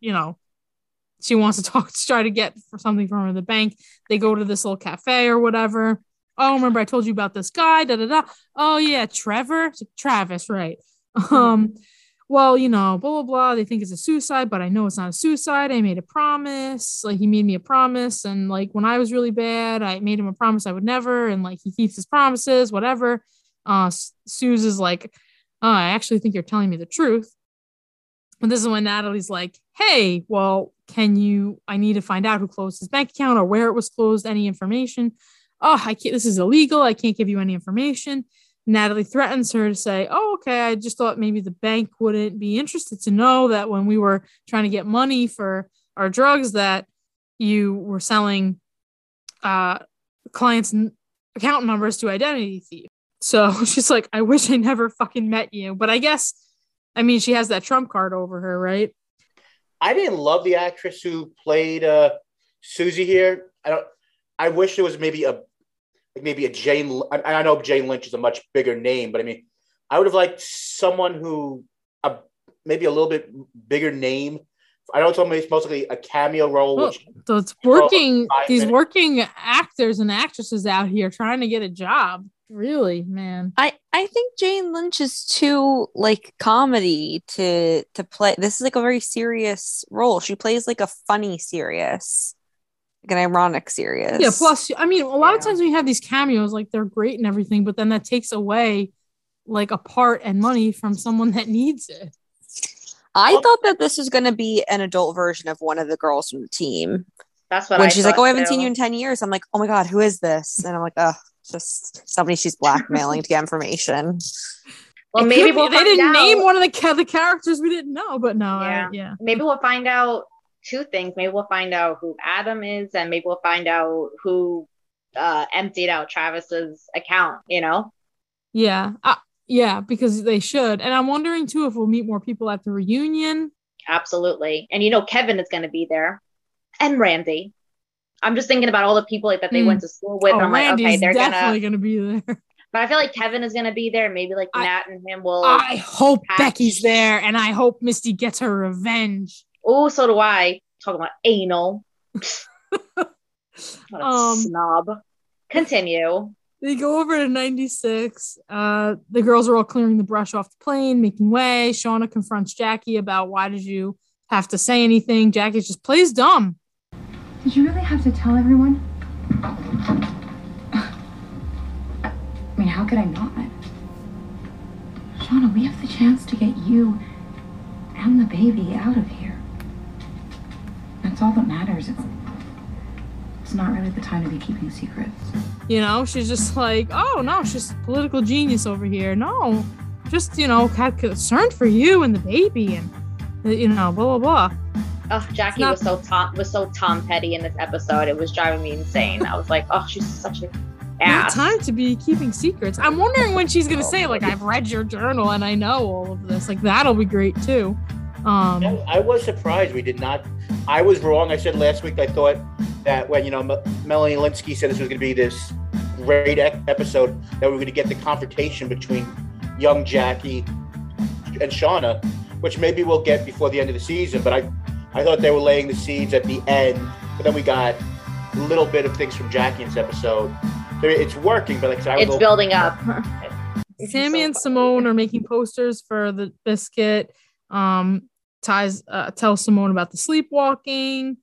she wants to try to get for something from her at the bank. They go to this little cafe or whatever. Oh, remember I told you about this guy, da-da-da. Oh, yeah, Travis, right. Well, blah, blah, blah. They think it's a suicide, but I know it's not a suicide. I made a promise. Like, he made me a promise. And, like, when I was really bad, I made him a promise I would never. And, like, he keeps his promises, whatever. Suze is like, oh, I actually think you're telling me the truth. And this is when Natalie's like, hey, well, I need to find out who closed his bank account or where it was closed, any information. Oh, I can't, this is illegal. I can't give you any information. Natalie threatens her to say, oh, okay, I just thought maybe the bank wouldn't be interested to know that when we were trying to get money for our drugs that you were selling clients' account numbers to identity thieves. So she's like, I wish I never fucking met you. But I guess, she has that trump card over her, right? I didn't love the actress who played Susie here. I wish there was maybe a Jane. I know Jane Lynch is a much bigger name, but I would have liked someone who maybe a little bit bigger name. I know it's mostly a cameo role. Well, so it's working. These working actors and actresses out here trying to get a job. Really, man. I think Jane Lynch is too like comedy to play. This is like a very serious role. She plays like a funny serious. An ironic series. Yeah, plus a lot of times we have these cameos, like they're great and everything, but then that takes away like a part and money from someone that needs it. I thought that this was going to be an adult version of one of the girls from the team. That's what when she's like, oh, I haven't seen you in 10 years. I'm like, oh my god, who is this? And I'm like, oh, just somebody she's blackmailing to get information. Well, maybe they didn't name one of the characters we didn't know, but no. Yeah. Yeah, maybe we'll find out two things. Maybe we'll find out who Adam is, and maybe we'll find out who emptied out Travis's account, yeah, because they should. And I'm wondering too if we'll meet more people at the reunion. Absolutely. And Kevin is going to be there, and Randy. I'm just thinking about all the people that they went to school with. I'm Randy's like, okay, they're definitely gonna be there. But I feel like Kevin is going to be there. Maybe like Nat and him will. I hope Becky's there, and I hope Misty gets her revenge. Oh, so do I. Talking about anal. What a snob. Continue. They go over to 96. The girls are all clearing the brush off the plane, making way. Shauna confronts Jackie about why did you have to say anything? Jackie just plays dumb. Did you really have to tell everyone? How could I not? Shauna, we have the chance to get you and the baby out of here. That's all that matters. It's not really the time to be keeping secrets. She's just like, oh, no, she's a political genius over here. No, just, had concern for you and the baby and, blah, blah, blah. Oh, Jackie was so Tom Petty in this episode. It was driving me insane. I was like, oh, she's such a ass. No time to be keeping secrets. I'm wondering when she's going to say, like, I've read your journal and I know all of this. Like, that'll be great, too. I was surprised we did not. I was wrong. I said last week I thought that when Melanie Lynskey said this was going to be this great episode that we were going to get the confrontation between young Jackie and Shauna, which maybe we'll get before the end of the season. But I thought they were laying the seeds at the end. But then we got a little bit of things from Jackie in this episode. So it's working, but like I said, it's building up. Sammy and Simone are making posters for the Biscuit. Tells Simone about the sleepwalking.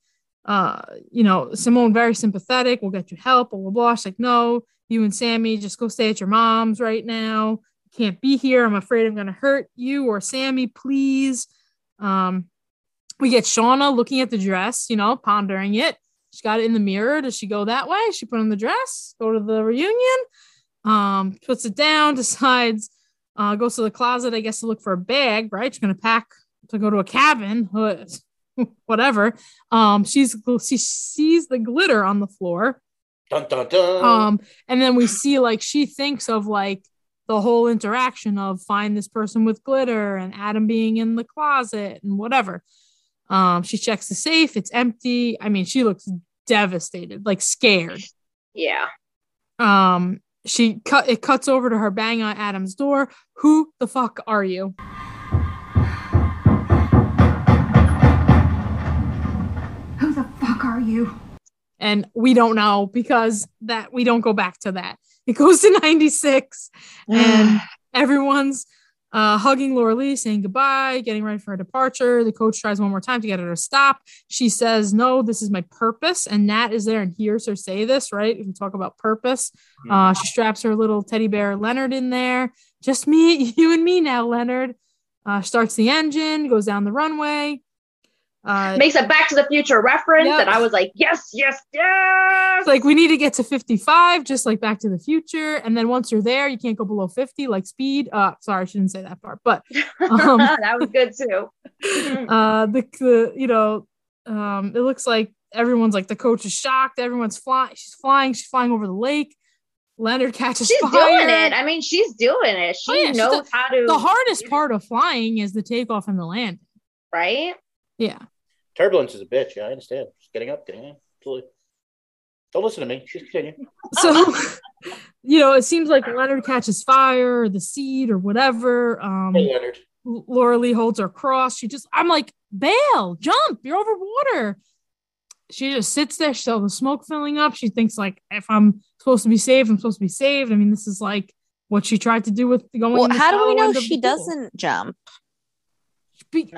Simone very sympathetic. We'll get you help. Blah blah blah. She's like, no, you and Sammy just go stay at your mom's right now. You can't be here. I'm afraid I'm going to hurt you or Sammy. Please. We get Shauna looking at the dress. Pondering it. She got it in the mirror. Does she go that way? She put on the dress. Go to the reunion. Puts it down. Decides. Goes to the closet. I guess to look for a bag. Right. She's going to pack to go to a cabin. Whatever. She sees the glitter on the floor. Dun, dun, dun. And then we see she thinks of the whole interaction of find this person with glitter and Adam being in the closet and whatever. She checks the safe. It's empty. I mean, she looks devastated, scared. Yeah. It cuts over to her bang on Adam's door. Who the fuck are you? Who the fuck are you? And we don't know because we don't go back to that. It goes to 96 and everyone's hugging Laura Lee, saying goodbye, getting ready for her departure. The coach tries one more time to get her to stop. She says, no, this is my purpose. And Nat is there and hears her say this, right? If we talk about purpose. She straps her little teddy bear Leonard in there. Just me, you and me now, Leonard. Starts the engine, goes down the runway. Makes a Back to the Future reference, yep. And I was like, yes, yes, yes. It's we need to get to 55, just like Back to the Future. And then once you're there, you can't go below 50, like speed. Sorry, I shouldn't say that part, but that was good too. It looks like everyone's the coach is shocked. Everyone's flying. She's flying over the lake. Leonard catches fire. She's doing it. I mean, she's doing it. She knows how to. The hardest part of flying is the takeoff and the landing, right? Yeah. Turbulence is a bitch. Yeah, I understand. She's getting up. Absolutely. Don't listen to me. She's continuing. So, it seems like Leonard catches fire, or the seed, or whatever. Hey, Leonard. Laura Lee holds her cross. I'm bail, jump, you're over water. She just sits there. She's all the smoke filling up. She thinks if I'm supposed to be saved, I'm supposed to be saved. I mean, this is what she tried to do with going. Well, how do we know she doesn't jump?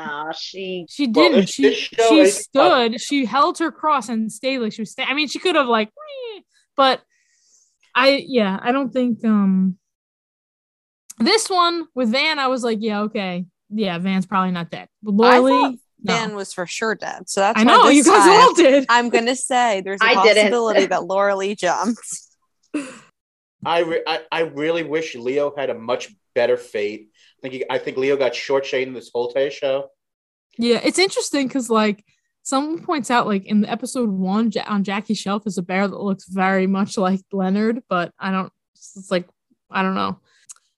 She didn't. She stood. She held her cross and stayed she was. I mean, she could have but I don't think this one with Van. I was okay, yeah, Van's probably not dead. But Lily, Van was for sure dead. So that's I know you guys all did. I'm gonna say there's a possibility that Laura Lee jumps. I really wish Leo had a much better fate. I think Leo got shortchanged this whole show. Yeah, it's interesting because someone points out in the episode 1 on Jackie's shelf is a bear that looks very much like Leonard, but I don't know.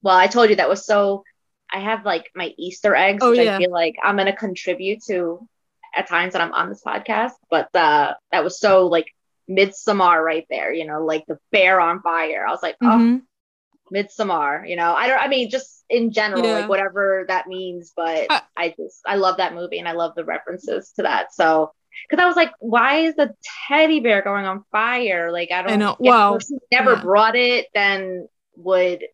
Well, I told you that was I have my Easter eggs, which I feel I'm gonna contribute to at times that I'm on this podcast, but that was Midsommar right there, the bear on fire. I was Midsommar, just in general, whatever that means, but I love that movie and I love the references to that. So, because I was why is the teddy bear going on fire? I know. Well, if she never brought it, then would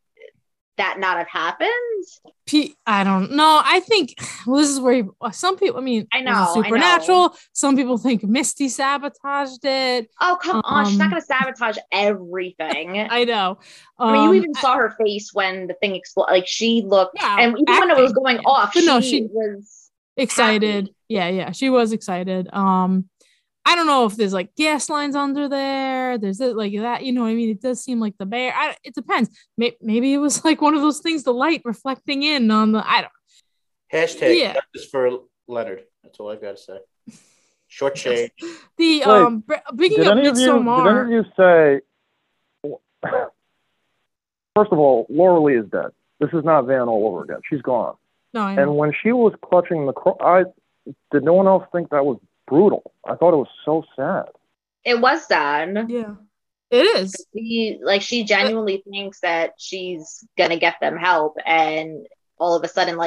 that not have happened? I don't know. I think this is where some people, I know, supernatural. I know. Some people think Misty sabotaged it. Oh, come on. She's not going to sabotage everything. I know. You even saw her face when the thing exploded. She looked, and even when it was going off, she was excited. Happy. Yeah. She was excited. I don't know if there's gas lines under there. There's it that, it does seem like the bear. It depends. Maybe it was one of those things, the light reflecting in on the, I don't. Hashtag justice for Leonard. That's all I've got to say. Short shade. Speaking of Midsommar. Did any of you say, first of all, Laura Lee is dead. This is not Van all over again. She's gone. No, I know. And when she was clutching the cross, did no one else think that was brutal? I thought it was so sad. It was sad. Yeah, it is. She genuinely thinks that she's gonna get them help, and all of a sudden,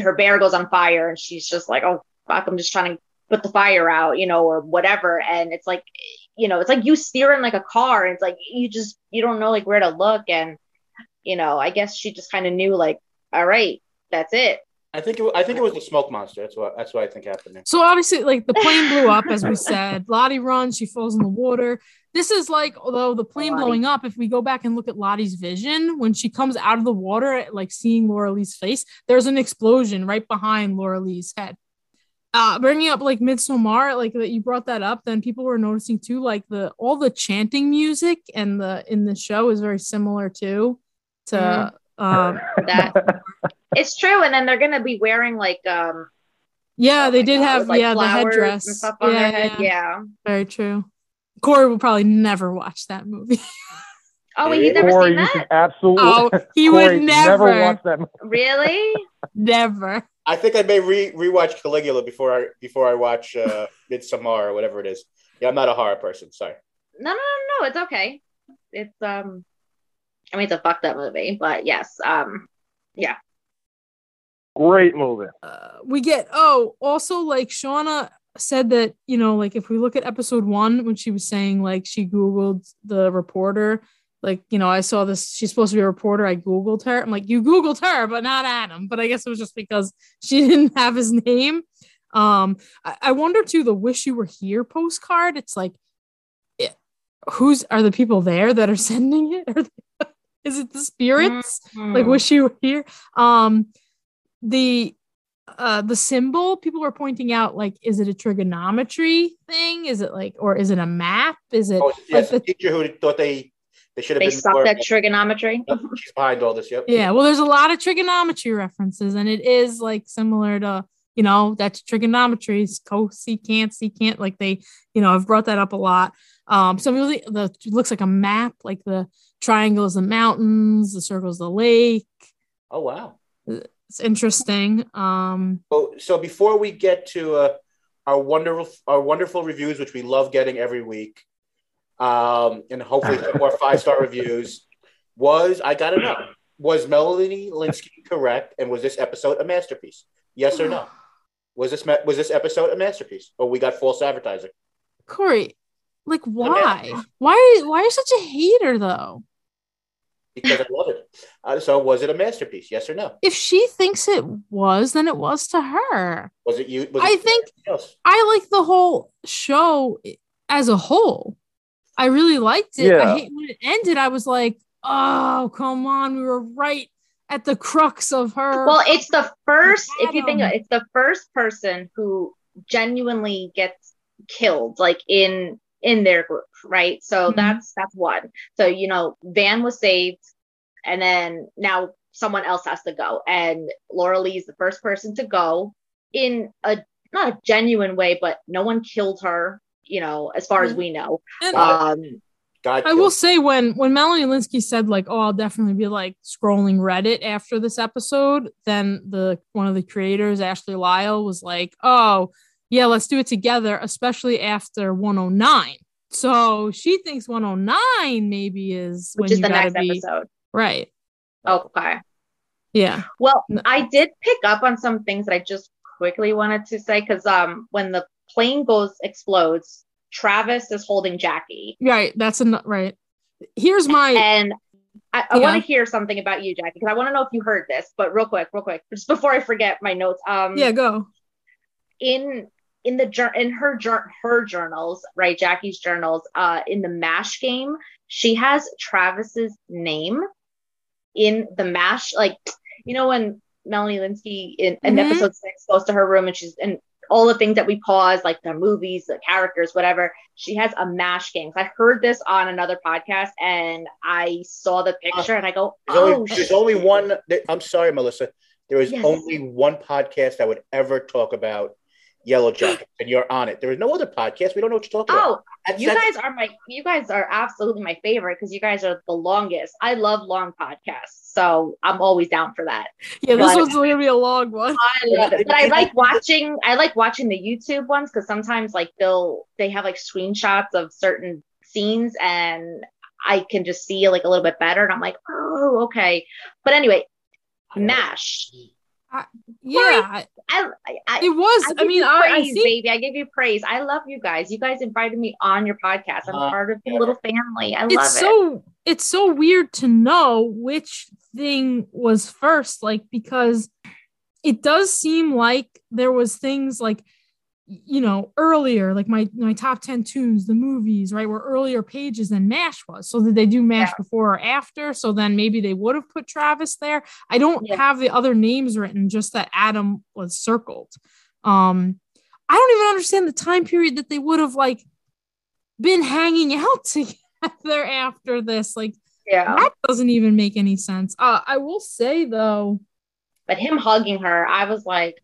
her bear goes on fire, and she's just like, "Oh fuck, I'm just trying to put the fire out," or whatever. And it's it's you steer in a car, and it's you don't know where to look. And you know, I guess she just kind of knew, like, all right, that's it. I think it was the smoke monster. That's what I think happened there. So obviously, like, the plane blew up, as we said. Lottie runs. She falls in the water. This is like, although the plane blowing up, if we go back and look at Lottie's vision, when she comes out of the water, like seeing Laura Lee's face, there's an explosion right behind Laura Lee's head. Bringing up like Midsommar, like that you brought that up, then people were noticing too, like all the chanting music and in the show is very similar to that. It's true, and then they're gonna be wearing like the headdress and stuff on their head. Yeah, very true. Corey will probably never watch that movie. Oh, he's never seen that? Absolutely. Oh, he Corey would never watch that movie. Really? Never. I think I may rewatch Caligula before I watch Midsommar or whatever it is. Yeah, I'm not a horror person. Sorry. No. It's okay. It's it's a fucked up movie, but yes, yeah. Great movie. We get also like Shauna said that, you know, like if we look at episode 1 when she was saying like she Googled the reporter, like, you know, I saw this, she's supposed to be a reporter, I Googled her. I'm like, you Googled her, but not Adam. But I guess it was just because she didn't have his name. I wonder too, the Wish You Were Here postcard. It's like, are the people there that are sending it? Is it the spirits? Mm-hmm. Like, wish you were here. The symbol, people were pointing out, like, is it a trigonometry thing? Is it like, or is it a map? Is it? Oh, yes, like the teacher who thought they should have been sucked at trigonometry. She's behind all this. Yep. Yeah. Well, there's a lot of trigonometry references, and it is like similar to, you know, that's trigonometry. Cosecant, secant. Like they, you know, I've brought that up a lot. So really, it looks like a map. Like the triangle is the mountains, the circle is the lake. Oh wow. It's interesting. So before we get to our wonderful reviews, which we love getting every week, and hopefully some more 5-star reviews, was Melanie Lynskey correct, and was this episode a masterpiece? Yes or no? Was this episode a masterpiece, or we got false advertising? Corey, like why are you such a hater though? Because I love it. So was it a masterpiece? Yes or no? If she thinks it was, then it was to her. Was it you? I think I like the whole show as a whole. I really liked it. Yeah. I hate when it ended. I was like, oh, come on. We were right at the crux of her. Well, it's the first, if you think of it, it's the first person who genuinely gets killed, like in their group, right? So mm-hmm. that's one. So, you know, Van was saved, and then now someone else has to go. And Laura Lee is the first person to go in a not a genuine way, but no one killed her, you know, as far mm-hmm. as we know. And I will say when Melanie Lynskey said like, oh, I'll definitely be like scrolling Reddit after this episode, then one of the creators, Ashley Lyle, was like, oh, yeah, let's do it together, especially after 109. So she thinks 109 maybe is which is the next episode, right? Okay. Yeah. Well, I did pick up on some things that I just quickly wanted to say because when the plane explodes, Travis is holding Jackie. Right. That's right. Here's my and I want to hear something about you, Jackie, because I want to know if you heard this. But real quick, just before I forget my notes. Yeah, go in. In her journals, right? Jackie's journals, in the MASH game, she has Travis's name in the MASH. Like, you know, when Melanie Lynskey in episode 6 goes to her room and she's and all the things that we pause, like the movies, the characters, whatever, she has a MASH game. I heard this on another podcast and I saw the picture and I go, oh, shit. There's only one. I'm sorry, Melissa. There is only one podcast I would ever talk about Yellow Jackets, and you're on it. There is no other podcast. We don't know what you're talking about. Oh, you guys are absolutely my favorite because you guys are the longest. I love long podcasts, so I'm always down for that. Yeah, this one's going to be a long one. I love it. But I like watching the YouTube ones because sometimes like they have like screenshots of certain scenes and I can just see like a little bit better and I'm like, oh, okay. But anyway, MASH. Yeah, it was. I mean, I gave you praise. I love you guys. You guys invited me on your podcast. I'm part of your little family. It's so weird to know which thing was first, like, because it does seem like there was things like, you know, earlier, like my top 10 tunes, the movies, right, were earlier pages than MASH was. So did they do MASH before or after? So then maybe they would have put Travis there. I don't have the other names written, just that Adam was circled. I don't even understand the time period that they would have like been hanging out together after this. Like, that doesn't even make any sense. I will say though, but him hugging her, I was like,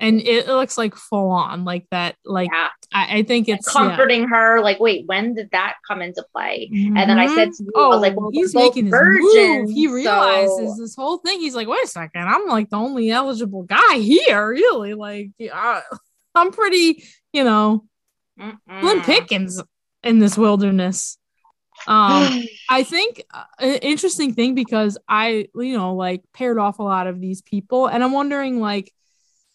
and it looks like full on like that. Like, I think it's comforting her. Like, wait, when did that come into play? Mm-hmm. And then I said to you, I was like, well, he's making his move. He realizes this whole thing. He's like, wait a second. I'm like the only eligible guy here. Really? Like, I'm pretty, you know, slim pickings in this wilderness. I think an interesting thing, because I, you know, like paired off a lot of these people, and I'm wondering, like,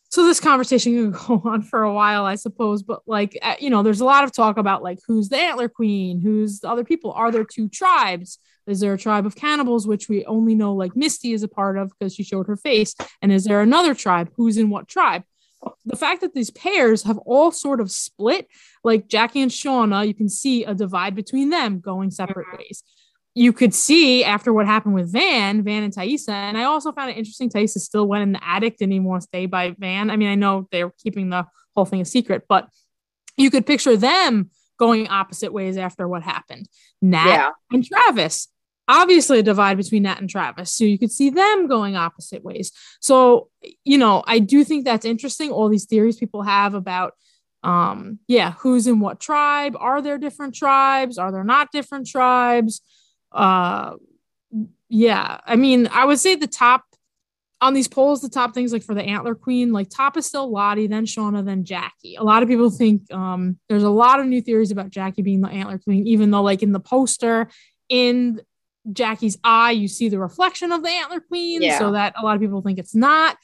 so this conversation can go on for a while, I suppose, but like, you know, there's a lot of talk about like, who's the antler queen, who's the other people, are there two tribes, is there a tribe of cannibals, which we only know like Misty is a part of because she showed her face, and is there another tribe, who's in what tribe? The fact that these pairs have all sort of split, like Jackie and Shauna, you can see a divide between them going separate ways. You could see after what happened with Van and Taissa. And I also found it interesting. Taissa still went in the attic, didn't even want to stay by Van. I mean, I know they were keeping the whole thing a secret, but you could picture them going opposite ways after what happened. Nat and Travis, obviously a divide between Nat and Travis. So you could see them going opposite ways. So, you know, I do think that's interesting. All these theories people have about, who's in what tribe? Are there different tribes? Are there not different tribes? I mean, I would say the top on these polls, the top things like for the antler queen, like top is still Lottie, then Shauna, then Jackie. A lot of people think there's a lot of new theories about Jackie being the antler queen, even though like in the poster in Jackie's eye, you see the reflection of the antler queen. Yeah. So that a lot of people think it's not.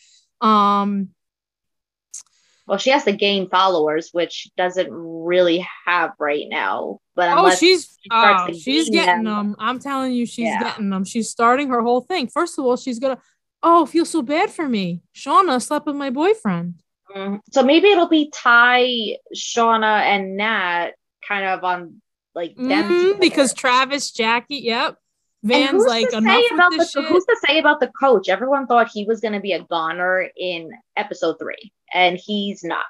Well, she has to gain followers, which doesn't really have right now. But she's getting them. I'm telling you, she's getting them. She's starting her whole thing. First of all, she's gonna feel so bad for me. Shauna slept with my boyfriend. Mm-hmm. So maybe it'll be Ty, Shauna, and Nat kind of on like them because Travis, Jackie, Van's like, enough about this shit. Who's to say about the coach? Everyone thought he was going to be a goner in episode 3, and he's not.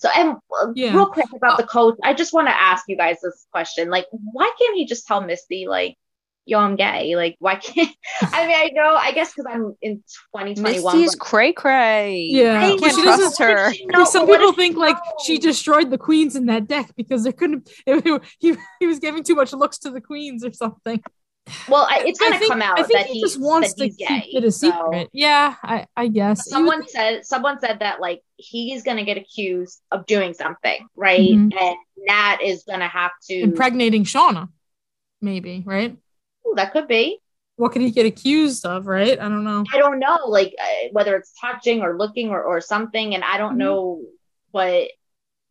So, and real quick about the coach, I just want to ask you guys this question: like, why can't he just tell Misty, like, "Yo, I'm gay"? Like, why can't? I mean, I know, I guess because I'm in 2021. Misty's cray cray. Yeah, I can't trust her. Some people think like she destroyed the queens in that deck because they couldn't. He was giving too much looks to the queens or something. Well, it's going to come out. I think that he just wants to keep it a secret. Yeah, I guess. Someone said that like he's going to get accused of doing something, right? Mm-hmm. And Nat is going to have to impregnating Shauna, maybe, right? Ooh, that could be. What could he get accused of, right? I don't know. Like whether it's touching or looking or something, and I don't know what.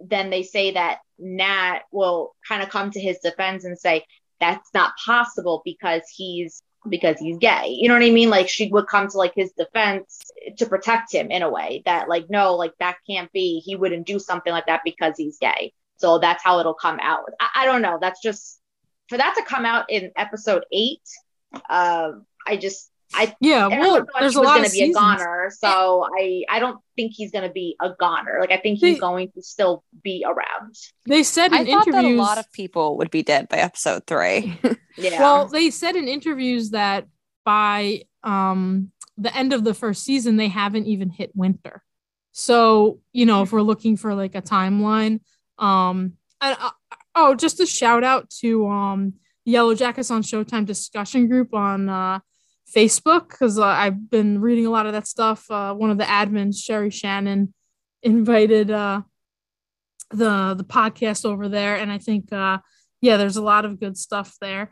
Then they say that Nat will kind of come to his defense and say, that's not possible because he's gay. You know what I mean? Like she would come to like his defense to protect him in a way that like, no, like that can't be, he wouldn't do something like that because he's gay. So that's how it'll come out. I don't know. That's just for that to come out in episode 8. There's a lot of seasons. Be a goner. So I don't think he's going to be a goner. Like, I think he's going to still be around. They said in interviews that a lot of people would be dead by episode 3. Yeah. Well, they said in interviews that by the end of the first season, they haven't even hit winter. So, you know, if we're looking for like a timeline, just a shout out to Yellow Jackets on Showtime discussion group on Facebook, because I've been reading a lot of that stuff. One of the admins, Sherry Shannon, invited the podcast over there, and I think there's a lot of good stuff there.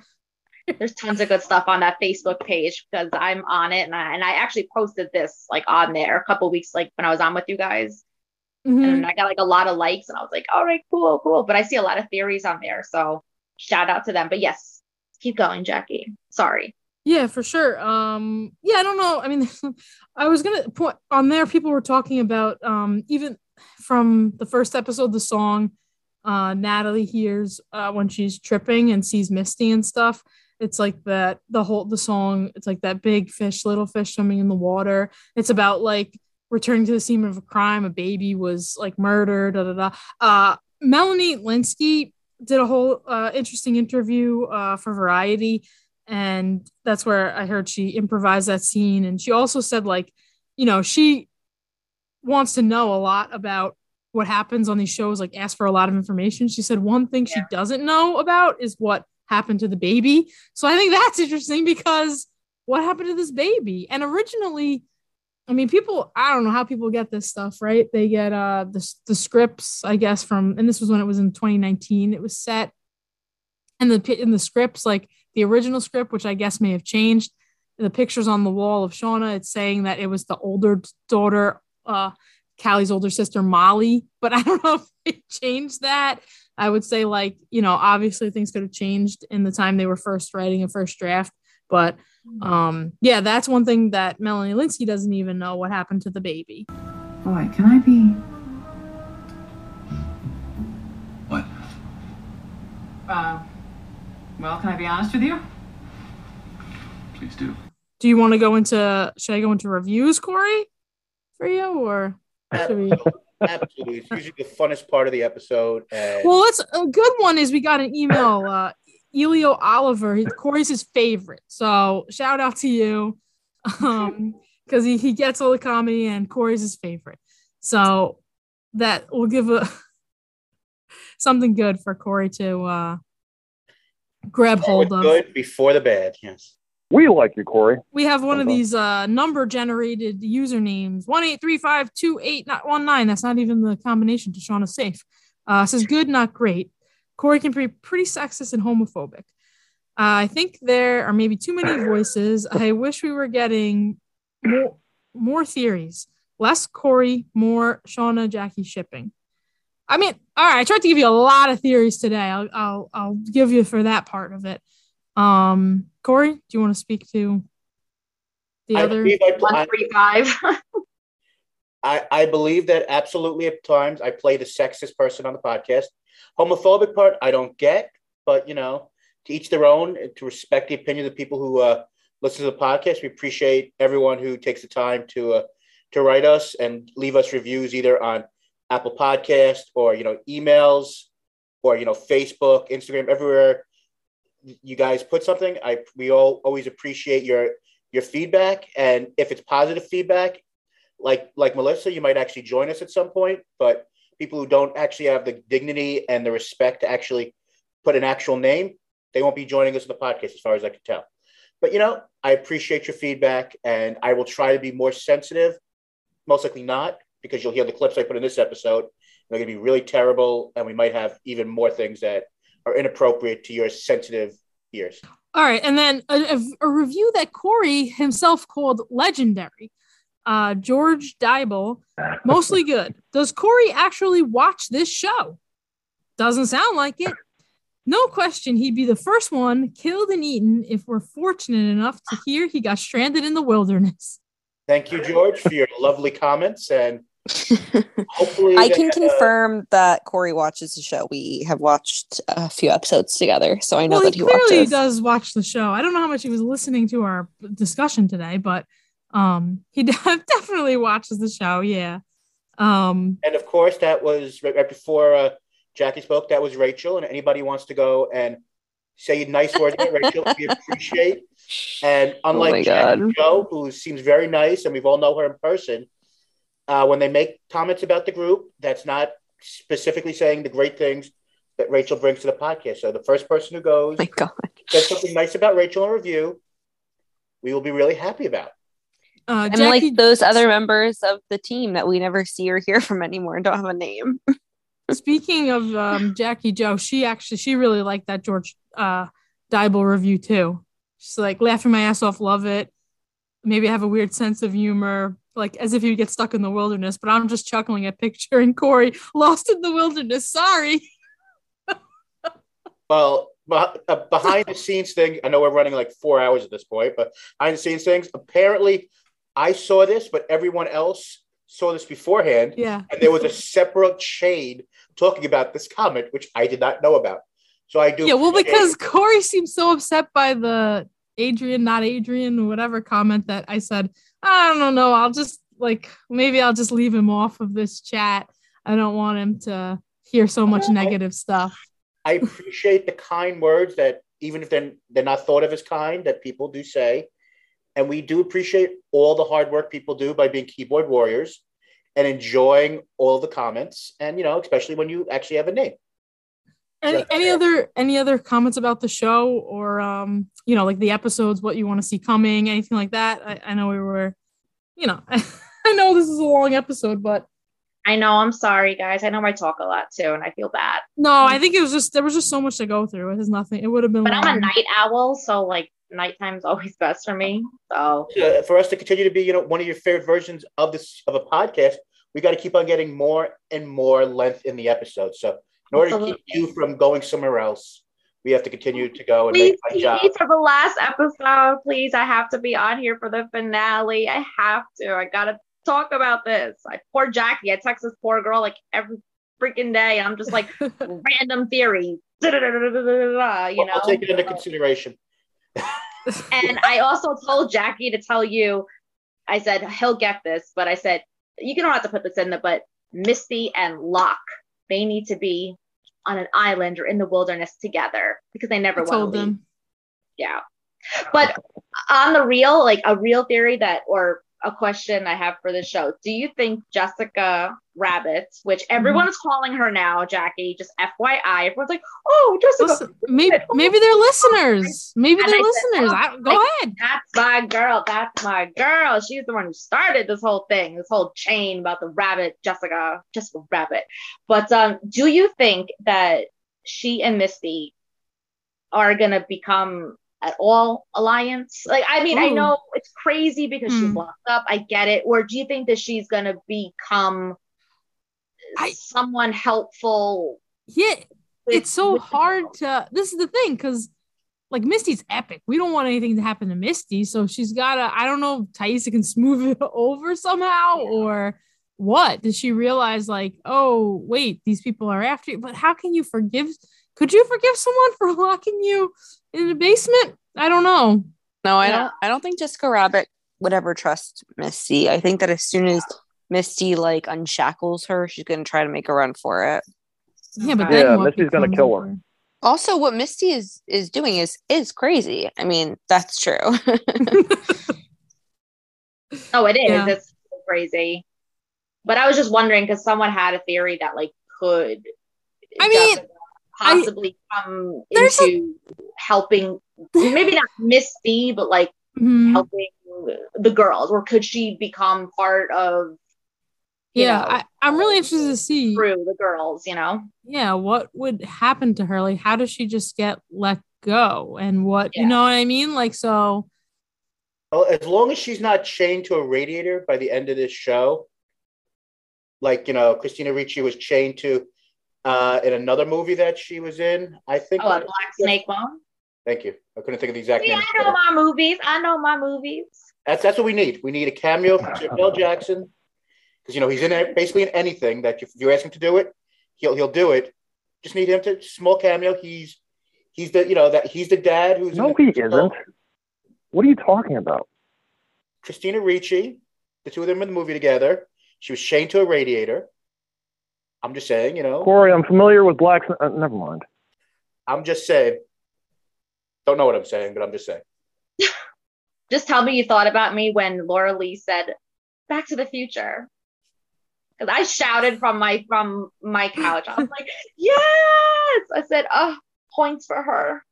There's tons of good stuff on that Facebook page because I'm on it, and I actually posted this like on there a couple weeks, like when I was on with you guys. Mm-hmm. And I got like a lot of likes, and I was like, all right, cool. But I see a lot of theories on there, so shout out to them. But yes, keep going, Jackie. Sorry. Yeah, for sure. Yeah, I don't know. I mean, I was going to point on there. People were talking about even from the first episode, the song Natalie hears when she's tripping and sees Misty and stuff. It's like that the song. It's like that big fish, little fish swimming in the water. It's about like returning to the scene of a crime. A baby was like murdered. Melanie Lynskey did a whole interesting interview for Variety. And that's where I heard she improvised that scene. And she also said, like, you know, she wants to know a lot about what happens on these shows, like ask for a lot of information. She said one thing she doesn't know about is what happened to the baby. So I think that's interesting because what happened to this baby? And originally, I mean, people, I don't know how people get this stuff, right? They get the scripts, I guess, from, and this was when it was in 2019, it was set. And in the scripts, like the original script, which I guess may have changed, the pictures on the wall of Shauna, it's saying that it was the older daughter, Callie's older sister, Molly. But I don't know if they changed that. I would say, like, you know, obviously things could have changed in the time they were first writing a first draft. But yeah, that's one thing that Melanie Lynskey doesn't even know what happened to the baby. Boy, can I be... What? Well, can I be honest with you? Please do. Do you want to go into, should I go into reviews, Corey, for you, or should we? Absolutely. It's usually the funnest part of the episode. And... Well, a good one is we got an email, Elio Oliver. Corey's his favorite. So shout out to you because he gets all the comedy and Corey's his favorite. So that will give something good for Corey to... grab hold of. Good before the bad, yes. We like you, Corey. We have one of these number-generated usernames. 183528919. That's not even the combination to Shauna's safe. Says, good, not great. Corey can be pretty sexist and homophobic. I think there are maybe too many voices. I wish we were getting more theories. Less Corey, more Shauna, Jackie shipping. I mean, all right, I tried to give you a lot of theories today. I'll give you for that part of it. Corey, do you want to speak to the other 135? I believe that absolutely at times I played a sexist person on the podcast. Homophobic part, I don't get, but, you know, to each their own, to respect the opinion of the people who listen to the podcast. We appreciate everyone who takes the time to write us and leave us reviews either on Apple Podcast or, you know, emails or, you know, Facebook, Instagram, everywhere you guys put something. We all always appreciate your feedback. And if it's positive feedback, like Melissa, you might actually join us at some point, but people who don't actually have the dignity and the respect to actually put an actual name, they won't be joining us in the podcast as far as I can tell. But, you know, I appreciate your feedback and I will try to be more sensitive, most likely not, because you'll hear the clips I put in this episode. They're going to be really terrible, and we might have even more things that are inappropriate to your sensitive ears. All right, and then a review that Corey himself called legendary. George Dibel, mostly good. Does Corey actually watch this show? Doesn't sound like it. No question he'd be the first one killed and eaten if we're fortunate enough to hear he got stranded in the wilderness. Thank you, George, for your lovely comments, and hopefully I can confirm that Corey watches the show. We have watched a few episodes together, so I know that he watches. Clearly does watch the show. I don't know how much he was listening to our discussion today, but he definitely watches the show. Yeah, and of course, that was right before Jackie spoke. That was Rachel, and anybody wants to go and say nice words about Rachel, we appreciate. And unlike Jackie Joe, who seems very nice, and we've all know her in person, when they make comments about the group, that's not specifically saying the great things that Rachel brings to the podcast. So the first person who goes, says something nice about Rachel in review, we will be really happy about. And Jackie, like those other members of the team that we never see or hear from anymore and don't have a name. Speaking of Jackie Joe, she really liked that George Bible review too. She's like, laughing my ass off, love it. Maybe I have a weird sense of humor, like as if you get stuck in the wilderness, but I'm just chuckling at picturing Corey lost in the wilderness. Sorry. Well, behind the scenes thing, I know we're running like 4 hours at this point, but behind the scenes things, apparently I saw this, but everyone else saw this beforehand. Yeah. And there was a separate shade talking about this comment, which I did not know about. So I do. Yeah, well, because Corey seems so upset by the Adrian, not Adrian, whatever comment that I said, I don't know. I'll just like, maybe I'll just leave him off of this chat. I don't want him to hear so much negative stuff. I appreciate the kind words that even if they're not thought of as kind that people do say. And we do appreciate all the hard work people do by being keyboard warriors and enjoying all the comments. And, you know, especially when you actually have a name. Any other comments about the show or, you know, like the episodes, what you want to see coming, anything like that? I know we were, you know, I know this is a long episode, but. I know. I'm sorry, guys. I know I talk a lot too, and I feel bad. No, I think it was just, there was just so much to go through. It was nothing. It would have been. But long. I'm a night owl. So like nighttime's always best for me. So for us to continue to be, you know, one of your favorite versions of this, of a podcast, we got to keep on getting more and more length in the episode. So. In order to keep you from going somewhere else, we have to continue to go and please, make my job. For the last episode, please. I have to be on here for the finale. I have to. I got to talk about this. Poor Jackie. I text this poor girl like every freaking day. I'm just like, random theory. You know? I'll take it into consideration. And I also told Jackie to tell you, I said, he'll get this. But I said, you don't have to put this in there, but Misty and Locke, they need to be on an island or in the wilderness together because they never want to leave. Yeah. But on the real, like a real theory that, or a question I have for the show. Do you think Jessica Rabbit, which everyone is calling her now, Jackie, just FYI, everyone's like, oh, Jessica. Listen, maybe they're listeners. Go ahead. That's my girl. She's the one who started this whole thing, this whole chain about the rabbit, Jessica Rabbit. But do you think that she and Misty are going to become at all alliance? Like, I mean, ooh. I know it's crazy because she locked up. I get it. Or do you think that she's going to become someone helpful? Yeah. It's so hard to, this is the thing. Cause like Misty's epic. We don't want anything to happen to Misty. So she's got to, I don't know, Taissa can smooth it over somehow or what? Does she realize like, oh wait, these people are after you, but how can you forgive? Could you forgive someone for locking you in the basement? I don't know. No, I don't think Jessica Rabbit would ever trust Misty. I think that as soon as Misty like unshackles her, she's going to try to make a run for it. Yeah, but then Misty's going to kill her. Also, what Misty is doing is crazy. I mean, that's true. Oh, it is. Yeah. It's crazy. But I was just wondering because someone had a theory that like could. I mean. Possibly come into helping, maybe not Misty, but like helping the girls, or could she become part of? I'm really interested to see through the girls. You know, yeah, what would happen to her? Like, how does she just get let go? And what you know what I mean? Like, so. Well, as long as she's not chained to a radiator by the end of this show, like you know, Christina Ricci was chained to. In another movie that she was in, I think. Oh, Black Snake Moan. Thank you. I couldn't think of the exact name. I know my movies. That's what we need. We need a cameo from Bill Jackson because you know he's in basically in anything that if you ask him to do it, he'll do it. Just need him to small cameo. He's the you know that he's the dad who's no he isn't. What are you talking about? Christina Ricci, the two of them in the movie together. She was chained to a radiator. I'm just saying, you know. Corey, I'm familiar with Black... never mind. I'm just saying. Don't know what I'm saying, but I'm just saying. Just tell me you thought about me when Laura Lee said, Back to the Future. Because I shouted from my couch. I was like, yes! I said, oh, points for her.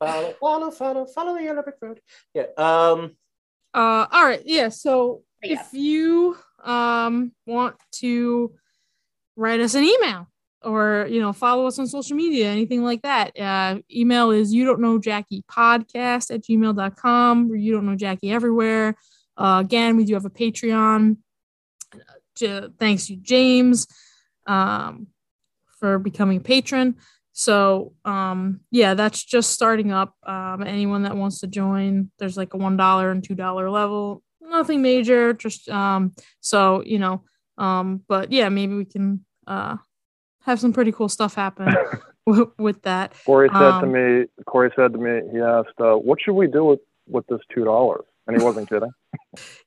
Follow the yellow brick road. Yeah. All right. Yeah, so if you want to... write us an email or, you know, follow us on social media, anything like that. Email is You Don't Know Jackie Podcast at gmail.com, or You Don't Know Jackie everywhere. Again, we do have a Patreon. Thanks to James for becoming a patron. So, yeah, that's just starting up. Anyone that wants to join, there's like a $1 and $2 level, nothing major, just, so, you know, but yeah, maybe we can, have some pretty cool stuff happen with that. Corey said to me, he asked, what should we do with this $2? And he wasn't kidding.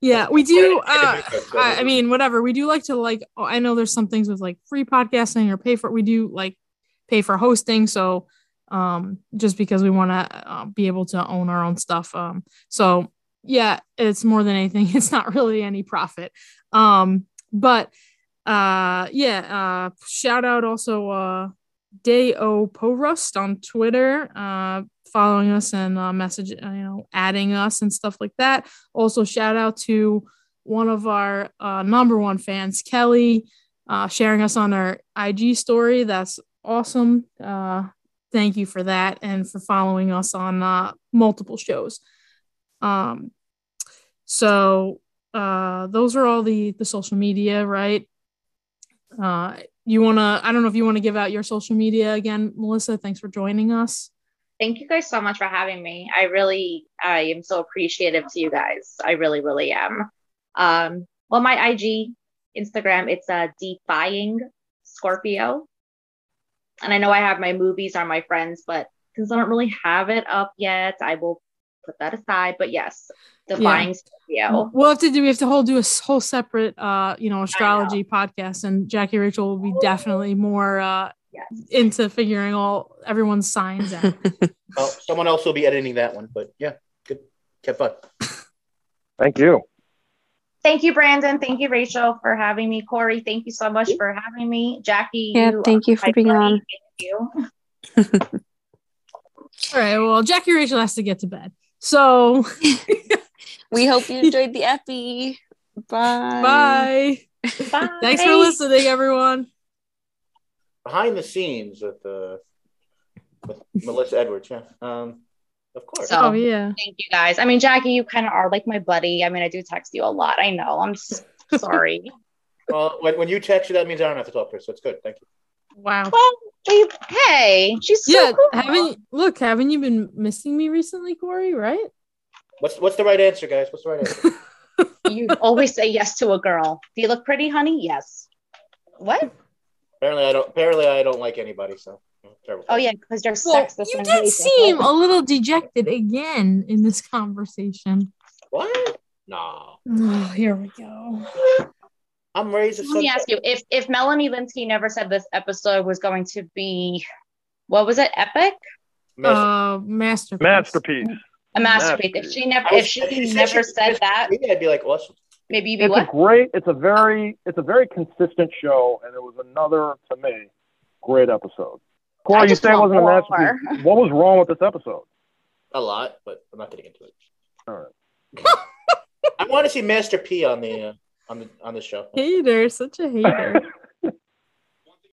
Yeah, we do. I mean, whatever, we do like to, like, I know there's some things with like free podcasting or pay for it. We do like pay for hosting. So, just because we want to be able to own our own stuff. So yeah, it's more than anything. It's not really any profit. But shout out also, Deo Porust on Twitter, following us and message, you know, adding us and stuff like that. Also shout out to one of our number one fans, Kelly, sharing us on our IG story. That's awesome. Thank you for that, and for following us on multiple shows. So those are all the social media, right? You want to, I don't know if you want to give out your social media again, Melissa. Thanks for joining us. Thank you guys so much for having me. I am so appreciative to you guys. I really, really am. Well, my IG, Instagram, it's Defying Scorpio. And I know I have my movies on my friends, but since I don't really have it up yet, I will put that aside. But yes, Defying Scorpio. We have to do a whole separate, astrology podcast, and Jackie Rachel will be definitely more, into figuring everyone's signs out. Well, someone else will be editing that one, but yeah, good. Kept fun. Thank you. Thank you, Brandon. Thank you, Rachel, for having me. Corey, thank you so much for having me. Jackie, thank you for being on. Thank you. All right. Well, Jackie Rachel has to get to bed. So we hope you enjoyed the epi. Bye. Thanks for listening, everyone. Behind the scenes with Melissa Edwards, of course. So, thank you guys. I mean, Jackie, you kind of are like my buddy. I mean, I do text you a lot. I know. I'm sorry. Well, when you text you, that means I don't have to talk to her, so it's good. Thank you. Wow. Well, hey, she's so cool. Haven't you been missing me recently, Corey? Right? What's the right answer, guys? What's the right answer? You always say yes to a girl. Do you look pretty, honey? Yes. What? Apparently, I don't like anybody. So, terrible. Oh yeah, because they're sexist. You did seem a little dejected again in this conversation. What? No. Oh, here we go. I'm raised. Let me ask you: if Melanie Lynskey never said this episode was going to be, what was it? Epic? Masterpiece. A masterpiece. If she never said that, maybe I'd be like, awesome. Maybe you'd be it's a very consistent show, and it was another, to me, great episode. Corey, you say it wasn't a masterpiece. What was wrong with this episode? A lot, but I'm not getting into it. All right. I want to see Master P on the show. Hater, such a hater.